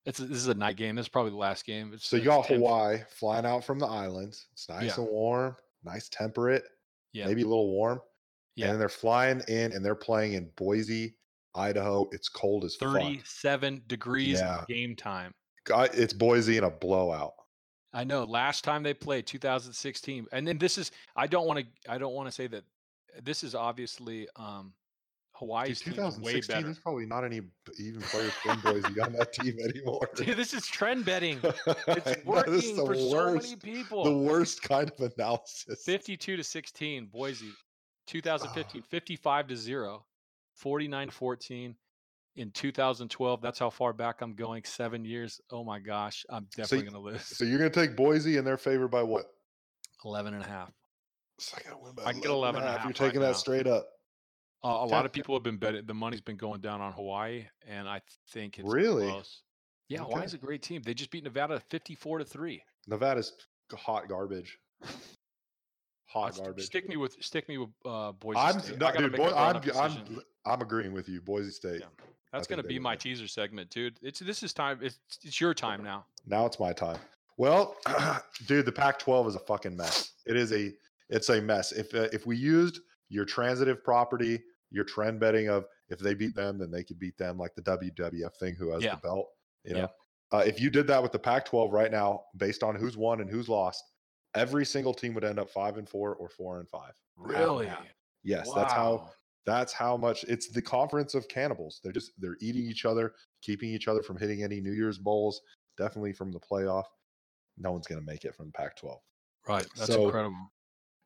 It's, this is a night game. This is probably the last game. It's, so you got Hawaii flying out from the islands. It's nice yeah. and warm, nice temperate, yeah. maybe a little warm. Yeah. And then they're flying in and they're playing in Boise, Idaho. It's cold as fuck. thirty-seven degrees yeah. game time. God, it's Boise in a blowout. I know. Last time they played, two thousand sixteen. And then this is I don't want to I don't want to say that this is obviously um Hawaii's Dude, team is way better. There's probably not any even players from Boise on that team anymore. Dude, this is trend betting. It's working no, for worst, so many people. The worst kind of analysis. fifty-two to sixteen, Boise. twenty fifteen, fifty-five to zero, forty-nine to fourteen. in two thousand twelve. That's how far back I'm going. Seven years. Oh my gosh. I'm definitely so, going to lose. So you're going to take Boise, and they're favored by what? eleven and a half. So I got to win by I eleven, get eleven and a half. You're taking right that now. Straight up. Uh, a lot of people have been betting. The money's been going down on Hawaii, and I think it's really close. Yeah, okay. Hawaii's a great team. They just beat Nevada fifty-four to three. Nevada's hot garbage. Hot uh, garbage. Stick me with stick me with uh, Boise I'm, State. No, dude, Bo- I'm, I'm, I'm agreeing with you, Boise State. Yeah. That's going to be my win. Teaser segment, dude. It's this is time. It's it's your time now. Now it's my time. Well, dude, the Pac twelve is a fucking mess. It is a it's a mess. If uh, if we used your transitive property, your trend betting of if they beat them, then they could beat them, like the W W F thing, who has yeah. the belt. You know, yeah. uh, if you did that with the Pac twelve right now, based on who's won and who's lost, every single team would end up five and four or four and five. Really? Wow. Yes. Wow. That's how. That's how much. It's the conference of cannibals. They're just they're eating each other, keeping each other from hitting any New Year's bowls. Definitely from the playoff. No one's going to make it from the Pac twelve. Right. That's so, incredible.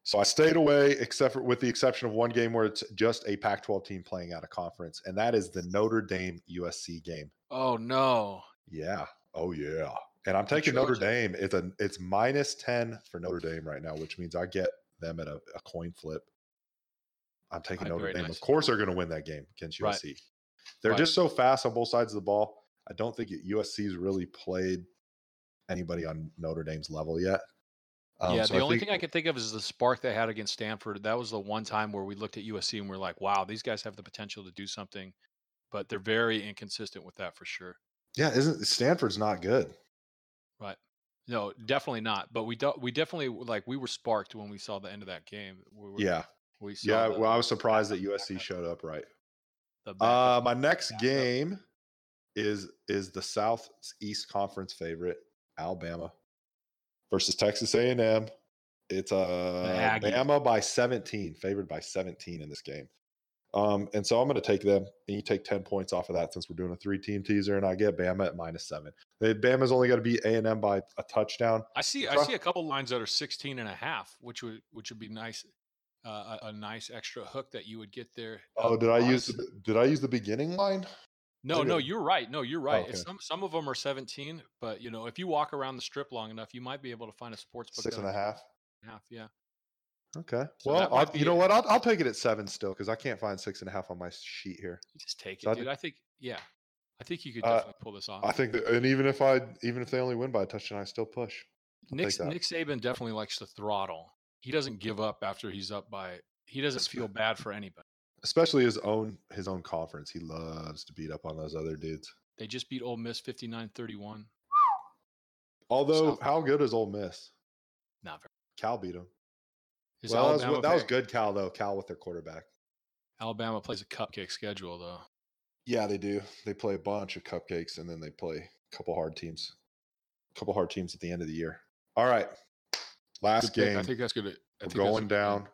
So I stayed away, except for, with the exception of one game where it's just a Pac twelve team playing out of conference, and that is the Notre Dame U S C game. Oh no! Yeah. Oh yeah. And I'm taking Notre Dame. It's a it's minus ten for Notre Dame right now, which means I get them at a, a coin flip. I'm taking right, Notre Dame. Nice. Of course, they're going to win that game against U S C. Right. They're right. just so fast on both sides of the ball. I don't think U S C's really played anybody on Notre Dame's level yet. Um, yeah, so the I only think, thing I can think of is the spark they had against Stanford. That was the one time where we looked at U S C and we we're like, wow, these guys have the potential to do something, but they're very inconsistent with that for sure. Yeah, isn't Stanford's not good. Right. No, definitely not. But we do, we definitely like we were sparked when we saw the end of that game. We were, yeah. We saw yeah, the, well, I was surprised that U S C showed up right. Uh, my next game is is the Southeast Conference favorite, Alabama versus Texas A and M. It's uh, Bama by seventeen, favored by seventeen in this game. Um, and so I'm going to take them, and you take ten points off of that since we're doing a three-team teaser, and I get Bama at minus seven. They, Bama's only got to beat A and M by a touchdown. I see I see a couple lines that are sixteen and a half, which would, which would be nice, uh, a, a nice extra hook that you would get there. Oh, did I use the, did I use the beginning line? No, Maybe. no, you're right. No, you're right. Oh, okay. Some some of them are seventeen, but you know, if you walk around the strip long enough, you might be able to find a sports book. Six and a half. Half, yeah. Okay. So well, I'll, you know it. what? I'll, I'll take it at seven still because I can't find six and a half on my sheet here. You just take it, so dude. I, I think, yeah, I think you could definitely uh, pull this off. I think, that, and even if I, even if they only win by a touchdown, I still push. I'll Nick Nick Saban definitely likes to throttle. He doesn't give up after he's up by. He doesn't feel bad for anybody. Especially his own his own conference. He loves to beat up on those other dudes. They just beat Ole Miss fifty-nine thirty-one. Although, South how good is Ole Miss? Not very good. Cal beat them. Is well, that, was, that was good Cal, though. Cal with their quarterback. Alabama plays a cupcake schedule, though. Yeah, they do. They play a bunch of cupcakes, and then they play a couple hard teams. A couple hard teams at the end of the year. All right. Last good game. Pick. I think that's good. I We're think going down. Good.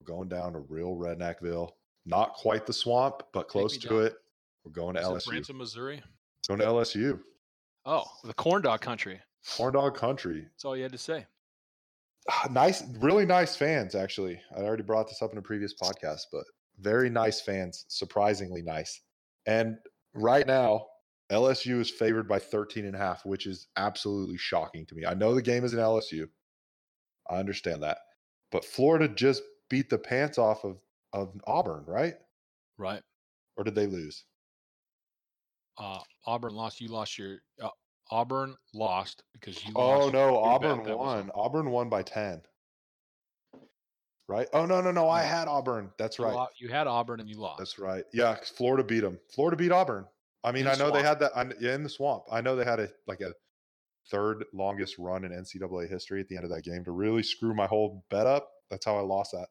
We're going down to real Redneckville. Not quite the swamp, but close to down. it. We're going to Is L S U. Branson, Missouri. Going to L S U. Oh, the corn dog country. Corn dog country. That's all you had to say. Nice, really nice fans, actually. I already brought this up in a previous podcast, but very nice fans, surprisingly nice. And right now, L S U is favored by thirteen and a half, which is absolutely shocking to me. I know the game is in L S U. I understand that. But Florida just beat the pants off of Of Auburn, right? Right. Or did they lose? Uh, Auburn lost. You lost your uh, Auburn lost because you. Oh lost no, Auburn won. Was... Auburn won by ten. Right. Oh no, no, no! I had Auburn. That's you right. Lost, you had Auburn and you lost. That's right. Yeah, because Florida beat them. Florida beat Auburn. I mean, I know swamp. they had that I, yeah, in the swamp. I know they had a like a third longest run in N C double A history at the end of that game to really screw my whole bet up. That's how I lost that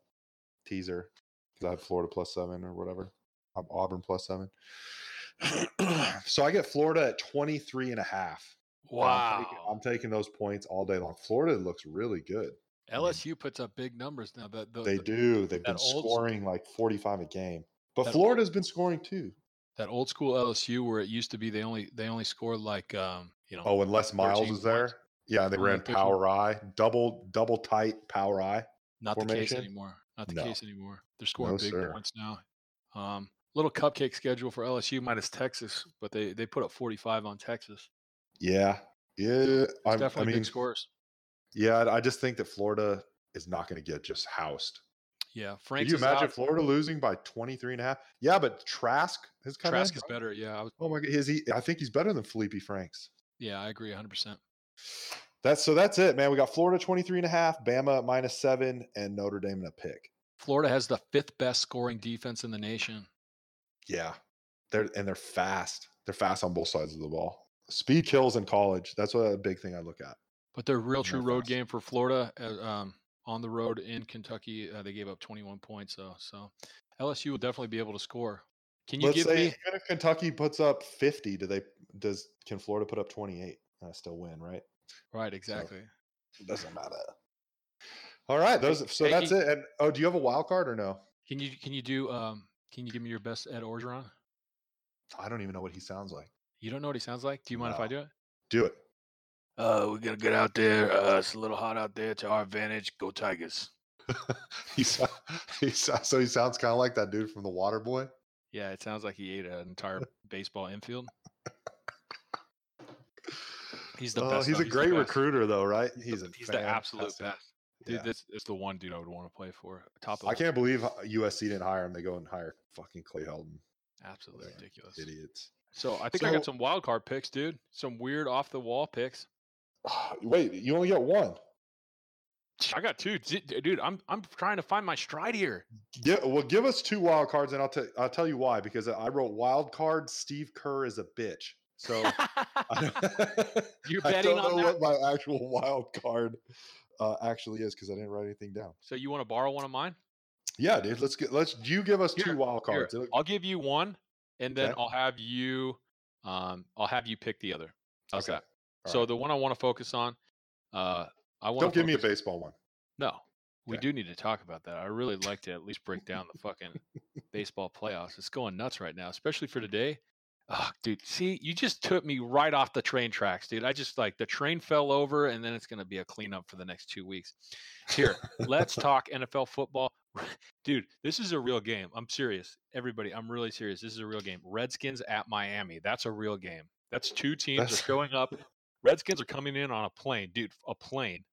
teaser. I had Florida plus seven or whatever. I'm Auburn plus seven. So I get Florida at twenty-three and a half. Wow. I'm taking, I'm taking those points all day long. Florida looks really good. L S U puts up big numbers now. The, the, they the, do. They've been scoring school, like forty-five a game. But Florida's old, been scoring too. That old school L S U where it used to be they only they only scored like, um, you know. Oh, and Les Miles was there. Points. Yeah, they ran power eye. Double, double tight power eye. Not formation. the case anymore. Not the no. case anymore. They're scoring no, big sir. points now. Um, little cupcake schedule for L S U minus Texas, but they, they put up forty-five on Texas. Yeah. Yeah. I, definitely I mean, big scores. Yeah. I just think that Florida is not going to get just housed. Yeah. Frank, could you imagine out. Florida losing by twenty-three and a half? Yeah, but Trask has come Trask out. is better. Yeah. I was, oh my God. Is he, I think he's better than Felipe Franks. Yeah, I agree one hundred percent. That's so that's it, man. We got Florida twenty-three and a half, Bama at minus seven, and Notre Dame in a pick. Florida has the fifth best scoring defense in the nation. Yeah. They're and they're fast. They're fast on both sides of the ball. Speed kills in college. That's what a big thing I look at. But their real they're true road fast. game for Florida um, on the road in Kentucky, uh, they gave up twenty-one points, though. So L S U will definitely be able to score. Can you Let's give say, me even if Kentucky puts up fifty, do they does can Florida put up twenty-eight? I still win, right? Right, exactly. So it doesn't matter. All right, those. So hey, that's you, it. And oh, do you have a wild card or no? Can you can you do? Um, can you give me your best Ed Orgeron? I don't even know what he sounds like. You don't know what he sounds like? Do you mind no. if I do it? Do it. Uh, we're gonna get out there. Uh, it's a little hot out there. To our advantage, go Tigers. he sound, he sound, so he sounds kind of like that dude from The Water Boy. Yeah, it sounds like he ate an entire baseball infield. He's the uh, best. He's though. a he's great recruiter, though, right? He's, he's, a, he's the absolute best. Dude, yeah. This is the one dude I would want to play for. Top. Of I can't believe U S C didn't hire him. They go and hire fucking Clay Helton. Absolutely Those ridiculous. Idiots. So I think so, I got some wild card picks, dude. Some weird off the wall picks. Wait, you only got one. I got two, dude. I'm I'm trying to find my stride here. Yeah, well, give us two wild cards, and I'll tell I'll tell you why. Because I wrote wild card. Steve Kerr is a bitch. So I You're betting I don't on know that? what my actual wild card uh, actually is because I didn't write anything down. So you want to borrow one of mine? Yeah, dude. Let's get let's you give us here, two wild cards. Here. I'll give you one, and then okay. I'll have you um, I'll have you pick the other. How's okay. that? All so right. the one I want to focus on, uh, I want. Don't give me a baseball one. No, we okay. do need to talk about that. I really like to at least break down the fucking baseball playoffs. It's going nuts right now, especially for today. Oh, dude, see, you just took me right off the train tracks, dude. I just like the train fell over, and then it's going to be a cleanup for the next two weeks. Here, let's talk N F L football. Dude, this is a real game. I'm serious. Everybody, I'm really serious. This is a real game. Redskins at Miami. That's a real game. That's two teams That's... are showing up. Redskins are coming in on a plane, dude, a plane,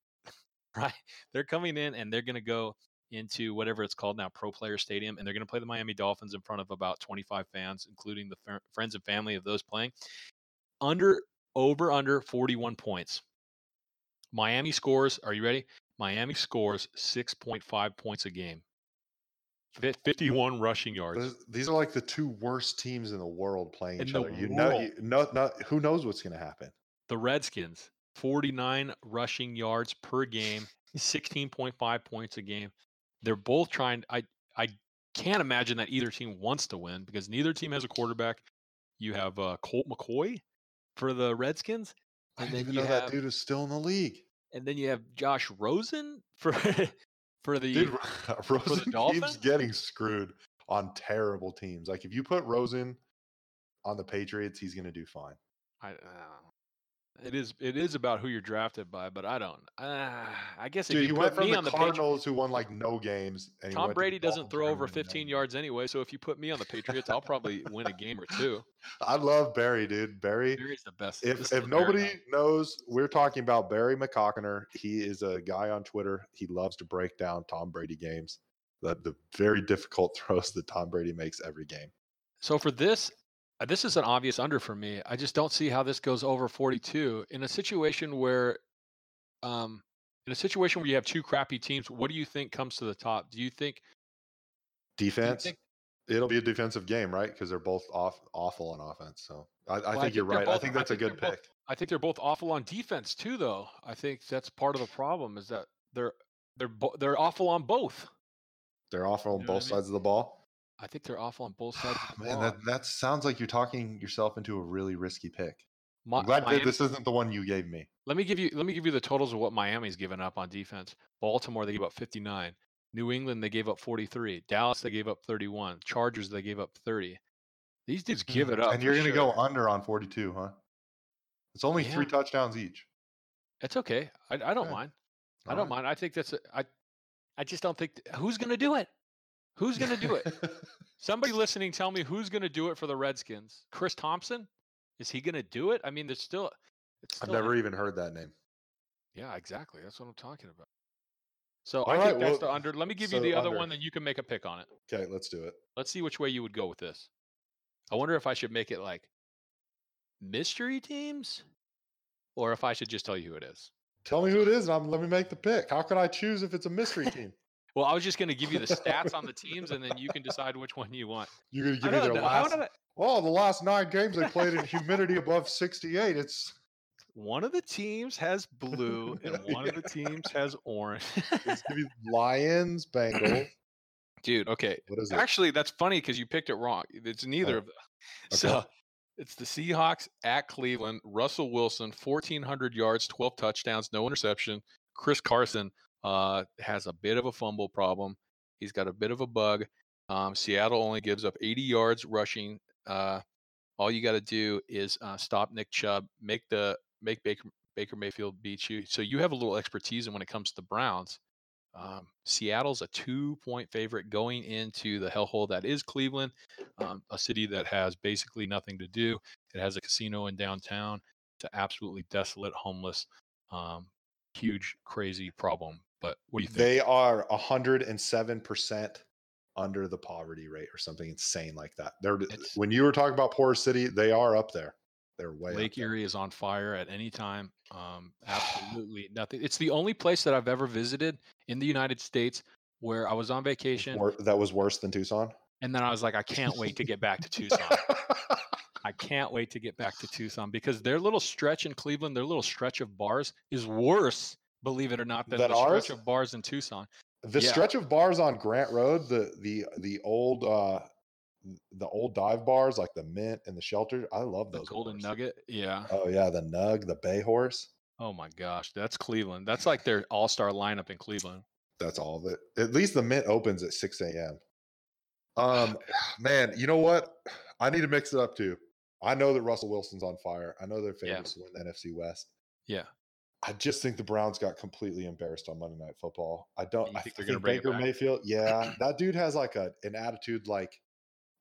right? They're coming in, and they're going to go into whatever it's called now, Pro Player Stadium, and they're going to play the Miami Dolphins in front of about twenty-five fans, including the f- friends and family of those playing. Under, over, under forty-one points. Miami scores, are you ready? Miami scores six point five points a game. fifty-one rushing yards. These are like the two worst teams in the world playing in each other. You know, you know, not, who knows what's going to happen? The Redskins, forty-nine rushing yards per game, sixteen point five points a game. They're both trying. I, I can't imagine that either team wants to win because neither team has a quarterback. You have uh, Colt McCoy for the Redskins. And I didn't then even you know have, that dude is still in the league. And then you have Josh Rosen for for the dude, Rosen for the Dolphins. Keeps getting screwed on terrible teams. Like if you put Rosen on the Patriots, he's going to do fine. I don't know. It is it is about who you're drafted by, but I don't. Uh, I guess if Dude, you put went me the on the Cardinals, Patriots, who won like no games. And Tom Brady doesn't throw over fifteen yards anyway, so if you put me on the Patriots, I'll probably win a game or two. I love Barry, dude. Barry, Barry's the best. If if nobody knows, we're talking about Barry McCockiner. He is a guy on Twitter. He loves to break down Tom Brady games, the the very difficult throws that Tom Brady makes every game. So for this. This is an obvious under for me. I just don't see how this goes over forty-two in a situation where, um, in a situation where you have two crappy teams. What do you think comes to the top? Do you think defense? You think, It'll be a defensive game, right? Because they're both off, awful on offense. So I, I, well, think, I think you're right. Both, I think that's I think a good pick. Both, I think they're both awful on defense too, though. I think that's part of the problem is that they're they're they're awful on both. They're awful on you know both I mean? sides of the ball. I think they're awful on both sides. Of the Man, ball. that that sounds like you're talking yourself into a really risky pick. My, I'm glad Miami, this isn't the one you gave me. Let me give you let me give you the totals of what Miami's given up on defense. Baltimore, they gave up fifty-nine. New England, they gave up forty-three. Dallas, they gave up thirty-one. Chargers, they gave up thirty. These dudes give it up. And you're going to sure. go under on forty-two, huh? It's only yeah. three touchdowns each. That's okay. I, I don't okay. mind. All I don't right. mind. I think that's a, I. I just don't think who's going to do it. Who's going to do it? Somebody listening, tell me who's going to do it for the Redskins. Chris Thompson? Is he going to do it? I mean, there's still, it's still I've never a, even heard that name. Yeah, exactly. That's what I'm talking about. So All I right, think that's well, the under. Let me give so you the other under. one, and you can make a pick on it. Okay, let's do it. Let's see which way you would go with this. I wonder if I should make it like mystery teams, or if I should just tell you who it is. Tell me who it is, and I'm, let me make the pick. How could I choose if it's a mystery team? Well, I was just going to give you the stats on the teams, and then you can decide which one you want. You're going to give me their know, last. I... Well, the last nine games they played in humidity above sixty-eight. It's one of the teams has blue, and one yeah. of the teams has orange. Let's give you Lions, Bengals. Dude, okay. What is it? Actually, that's funny because you picked it wrong. It's neither oh. of them. Okay. So it's the Seahawks at Cleveland. Russell Wilson, fourteen hundred yards, twelve touchdowns, no interception. Chris Carson. Uh, has a bit of a fumble problem. He's got a bit of a bug. Um, Seattle only gives up eighty yards rushing. Uh, all you got to do is uh, stop Nick Chubb, make the make Baker, Baker Mayfield beat you. So you have a little expertise, and when it comes to the Browns, um, Seattle's a two-point favorite going into the hellhole that is Cleveland, um, a city that has basically nothing to do. It has a casino in downtown. It's absolutely desolate, homeless, um, huge, crazy problem. But what do you think? They are one hundred seven percent under the poverty rate or something insane like that. They're it's, when you were talking about poor city, they are up there. They're way Lake up there. Erie is on fire at any time. Um, absolutely nothing. It's the only place that I've ever visited in the United States where I was on vacation. That was worse than Tucson? And then I was like, I can't wait to get back to Tucson. I can't wait to get back to Tucson because their little stretch in Cleveland, their little stretch of bars is worse, believe it or not, than that the ours? stretch of bars in Tucson. The yeah. stretch of bars on Grant Road, the the the old uh, the old dive bars like the Mint and the Shelter, I love those. The Golden bars. Nugget, yeah. Oh yeah, the Nug, the Bay Horse. Oh my gosh, that's Cleveland. That's like their all-star lineup in Cleveland. That's all of it. At least the Mint opens at six a.m. Um, man, you know what? I need to mix it up too. I know that Russell Wilson's on fire. I know they're favorites yeah. to win the N F C West. Yeah. I just think the Browns got completely embarrassed on Monday Night Football. I don't you I think they're going to bring Baker Mayfield. Yeah, that dude has like a an attitude like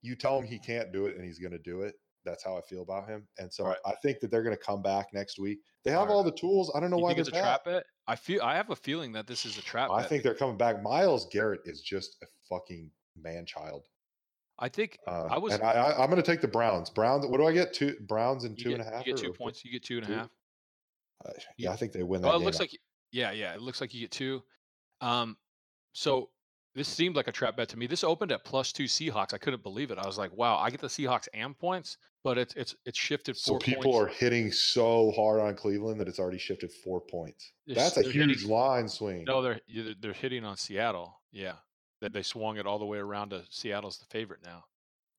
you tell him he can't do it and he's going to do it. That's how I feel about him. And so right. I think that they're going to come back next week. They have all, all right. the tools. I don't know you why think they're it's a trap bet. I feel I have a feeling that this is a trap I bet. I think they're coming back. Myles Garrett is just a fucking man-child. I think uh, I was. And I, I, I'm going to take the Browns. Browns. What do I get? Two Browns and two get, and a half. You get two points. What? You get two and a half. Uh, yeah, I think they win that. Oh, it looks game. like. Yeah, yeah. It looks like you get two. Um, so this seemed like a trap bet to me. This opened at plus two Seahawks. I couldn't believe it. I was like, wow, I get the Seahawks and points, but it's it's it's shifted four. So people points. are hitting so hard on Cleveland that it's already shifted four points. It's, That's a huge hitting, line swing. No, they're they're hitting on Seattle. Yeah. That they swung it all the way around to Seattle's the favorite now.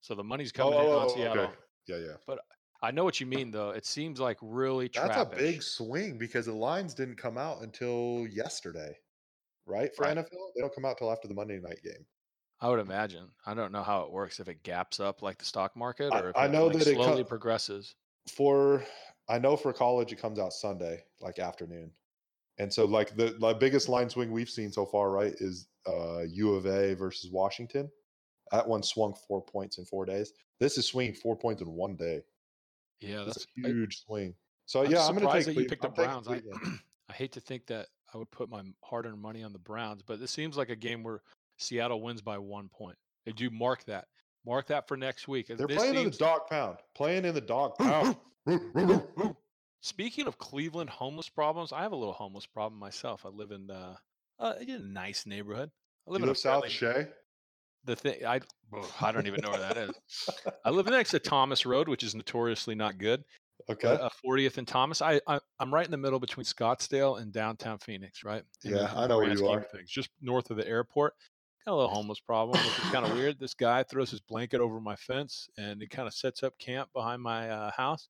So the money's coming oh, in on oh, Seattle. Okay. Yeah, yeah. But I know what you mean, though. It seems like really trappish. That's a big swing because the lines didn't come out until yesterday, right? For right. N F L, they don't come out till after the Monday night game. I would imagine. I don't know how it works, if it gaps up like the stock market or if I, I know it like that slowly it com- progresses. For I know for college, it comes out Sunday, like afternoon. And so, like, the, the biggest line swing we've seen so far, right, is uh, U of A versus Washington. That one swung four points in four days. This is swinging four points in one day. Yeah, that's, that's a huge I, swing. So, I'm yeah, I'm going to take that you picked the Browns. I, I hate to think that I would put my hard-earned money on the Browns, but this seems like a game where Seattle wins by one point. They do mark that. Mark that for next week. They're this playing seems, in the dog pound. Playing in the dog pound. Speaking of Cleveland homeless problems, I have a little homeless problem myself. I live in uh, uh, a nice neighborhood. I live you in live South Shea? The thing I I don't even know where that is. I live next to Thomas Road, which is notoriously not good. Okay, uh, fortieth and Thomas. I, I I'm right in the middle between Scottsdale and downtown Phoenix, right? And yeah, I know where you are. Things just north of the airport. Got a little homeless problem, which is kind of weird. This guy throws his blanket over my fence, and it kind of sets up camp behind my uh, house.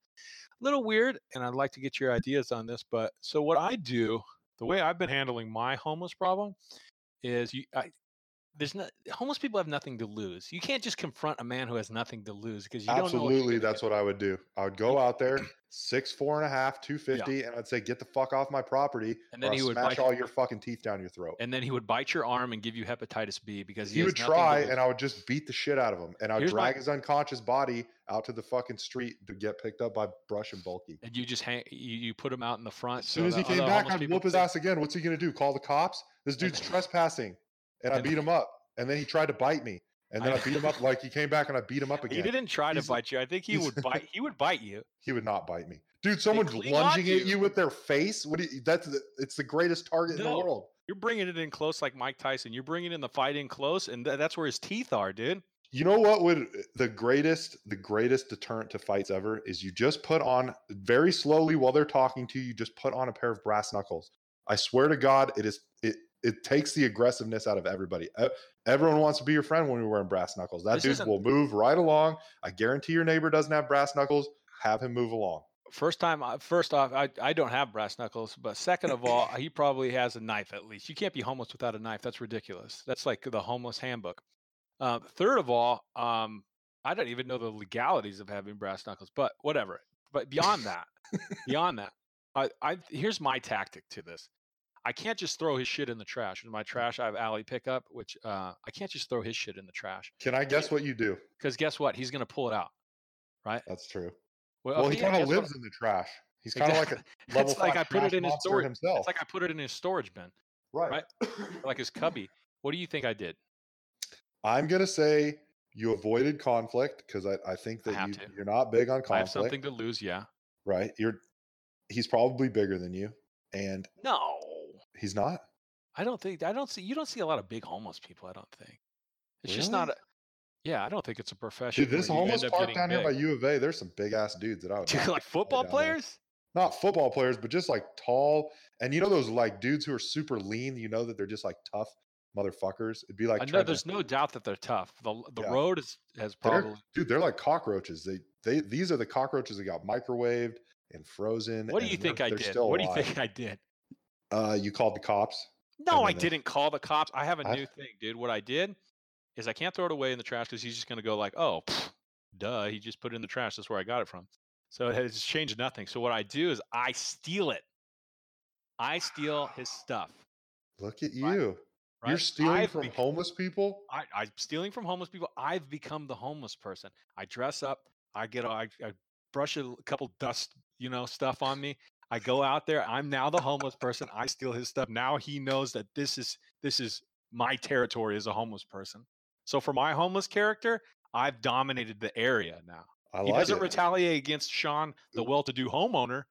A little weird, and I'd like to get your ideas on this. But so what I do, the way I've been handling my homeless problem is you, I, there's no, homeless people have nothing to lose. You can't just confront a man who has nothing to lose because you don't know. Absolutely, that's what I would do. I would go out there, six, four and a half, two fifty, yeah. and I'd say, get the fuck off my property, and then he would smash all your fucking teeth down your throat. And then he would bite your arm and give you hepatitis B because he, he would try, and I would just beat the shit out of him, and I would Here's drag my- his unconscious body out to the fucking street to get picked up by Brush and Bulky. And you just hang, you, you put him out in the front. As soon so as he came back, I'd whoop his ass again. What's he going to do? Call the cops? This dude's trespassing, and I beat him up. And then he tried to bite me. And then I, I beat him up. Like, he came back and I beat him up again. He didn't try he's, to bite you. I think he would bite. He would bite you. He would not bite me, dude. Someone's lunging you. at you with their face. What? Do you, that's the, it's the greatest target no, in the world. You're bringing it in close, like Mike Tyson. You're bringing in the fight in close, and th- that's where his teeth are, dude. You know what would the greatest, the greatest deterrent to fights ever is? You just put on very slowly while they're talking to you. You just put on a pair of brass knuckles. I swear to God, it is it. It takes the aggressiveness out of everybody. Everyone wants to be your friend when you're wearing brass knuckles. That this dude will move right along. I guarantee your neighbor doesn't have brass knuckles. Have him move along. First time, first off, I, I don't have brass knuckles. But second of all, he probably has a knife at least. You can't be homeless without a knife. That's ridiculous. That's like the homeless handbook. Uh, third of all, um, I don't even know the legalities of having brass knuckles. But whatever. But beyond that, beyond that, I, I here's my tactic to this. I can't just throw his shit in the trash. In my trash, I have alley pickup, which uh, I can't just throw his shit in the trash. Can I guess what you do? Because guess what? He's going to pull it out, right? That's true. Well, well he kind of lives what? in the trash. He's kind of exactly. like a level it's five like I put it in his storage. Himself. It's like I put it in his storage bin, right? right? Like his cubby. What do you think I did? I'm going to say you avoided conflict because I, I think that I you, you're not big on conflict. I have something to lose, yeah. Right? You're. He's probably bigger than you, and no. He's not. I don't think I don't see you don't see a lot of big homeless people. I don't think it's really? just not. A, yeah, I don't think it's a profession. Dude, this homeless park down big. here by U of A, there's some big ass dudes that I would dude, like football players. There. Not football players, but just like tall and you know those like dudes who are super lean. You know that they're just like tough motherfuckers. It'd be like I know there's to, no doubt that they're tough. The the yeah. road is has probably they're, dude. They're like cockroaches. They they these are the cockroaches that got microwaved and frozen. What do you think I did? What alive. do you think I did? Uh, you called the cops? No, I didn't call the cops. I have a new I, thing, dude. What I did is I can't throw it away in the trash because he's just going to go like, oh, pff, duh. He just put it in the trash. That's where I got it from. So it has changed nothing. So what I do is I steal it. I steal his stuff. Look at you. Right? Right? You're stealing I've from become, homeless people? I, I'm stealing from homeless people. I've become the homeless person. I dress up. I get. I, I brush a couple dust, you know, stuff on me. I go out there. I'm now the homeless person. I steal his stuff. Now he knows that this is this is my territory as a homeless person. So for my homeless character, I've dominated the area now. I he like doesn't it. retaliate against Sean, the well-to-do homeowner.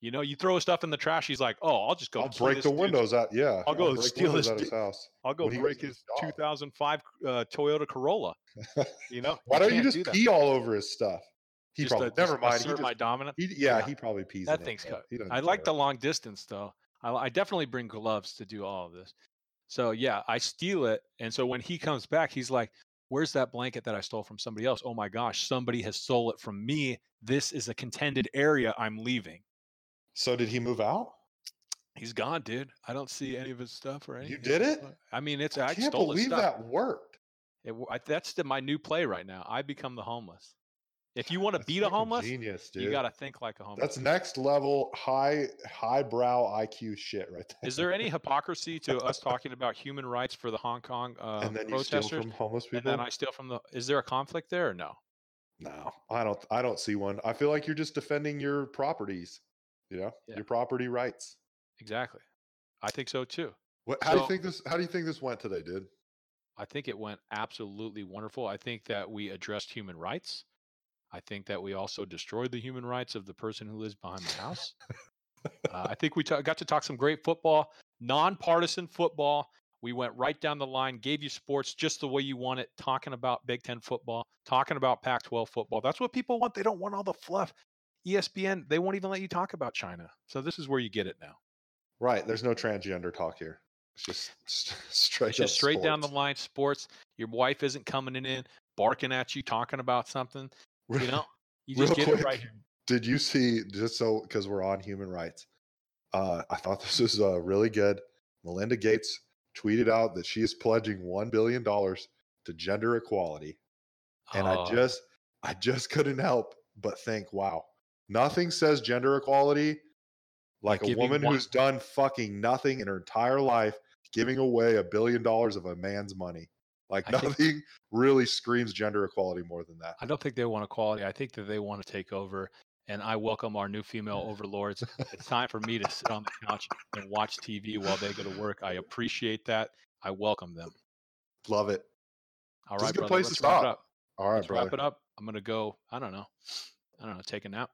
You know, you throw his stuff in the trash. He's like, oh, I'll just go. I'll break the windows dude. out. Yeah, I'll go I'll steal his, out his house. I'll go when break his two thousand five uh, Toyota Corolla. You know, why don't you just do pee all over his stuff? He just probably, a, never mind. He just, my dominant. He, yeah, yeah, he probably pees. That in thing's it, cut. I like it. the long distance though. I, I definitely bring gloves to do all of this. So yeah, I steal it, and so when he comes back, he's like, "Where's that blanket that I stole from somebody else? Oh my gosh, somebody has stole it from me. This is a contended area. I'm leaving." So did he move out? He's gone, dude. I don't see any of his stuff or anything. You did it? I mean, it's I, I can't stole believe his stuff. that worked. It, I, that's the, my new play right now. I become the homeless. If you want to That's beat a homeless, genius, dude. You got to think like a homeless. That's next level high highbrow I Q shit right there. Is there any hypocrisy to us talking about human rights for the Hong Kong uh, and then protesters? You steal from homeless people? And then I steal from the Is there a conflict there or no? No. I don't I don't see one. I feel like you're just defending your properties, you know? Yeah. Your property rights. Exactly. I think so too. What how so, do you think this how do you think this went today, dude? I think it went absolutely wonderful. I think that we addressed human rights. I think that we also destroyed the human rights of the person who lives behind the house. uh, I think we t- got to talk some great football, nonpartisan football. We went right down the line, gave you sports just the way you want it, talking about Big Ten football, talking about Pac twelve football. That's what people want. They don't want all the fluff. E S P N, they won't even let you talk about China. So this is where you get it now. Right. There's no transgender talk here. It's just straight, it's just straight sports. down the line, sports. Your wife isn't coming in, barking at you, talking about something. You know, you just Real get quick, it right here. Did you see, just so, because we're on human rights, uh, I thought this was uh, really good. Melinda Gates tweeted out that she is pledging one billion dollars to gender equality. And oh. I just, I just couldn't help but think, wow, Nothing says gender equality like, like a woman one- who's done fucking nothing in her entire life, giving away a billion dollars of a man's money. Like, nothing think, really screams gender equality more than that. I don't think they want equality. I think that they want to take over. And I welcome our new female overlords. It's time for me to sit on the couch and watch T V while they go to work. I appreciate that. I welcome them. Love it. All right, brother. Let's wrap it up. All right, brother. Wrap it up. I'm going to go, I don't know. I don't know, take a nap.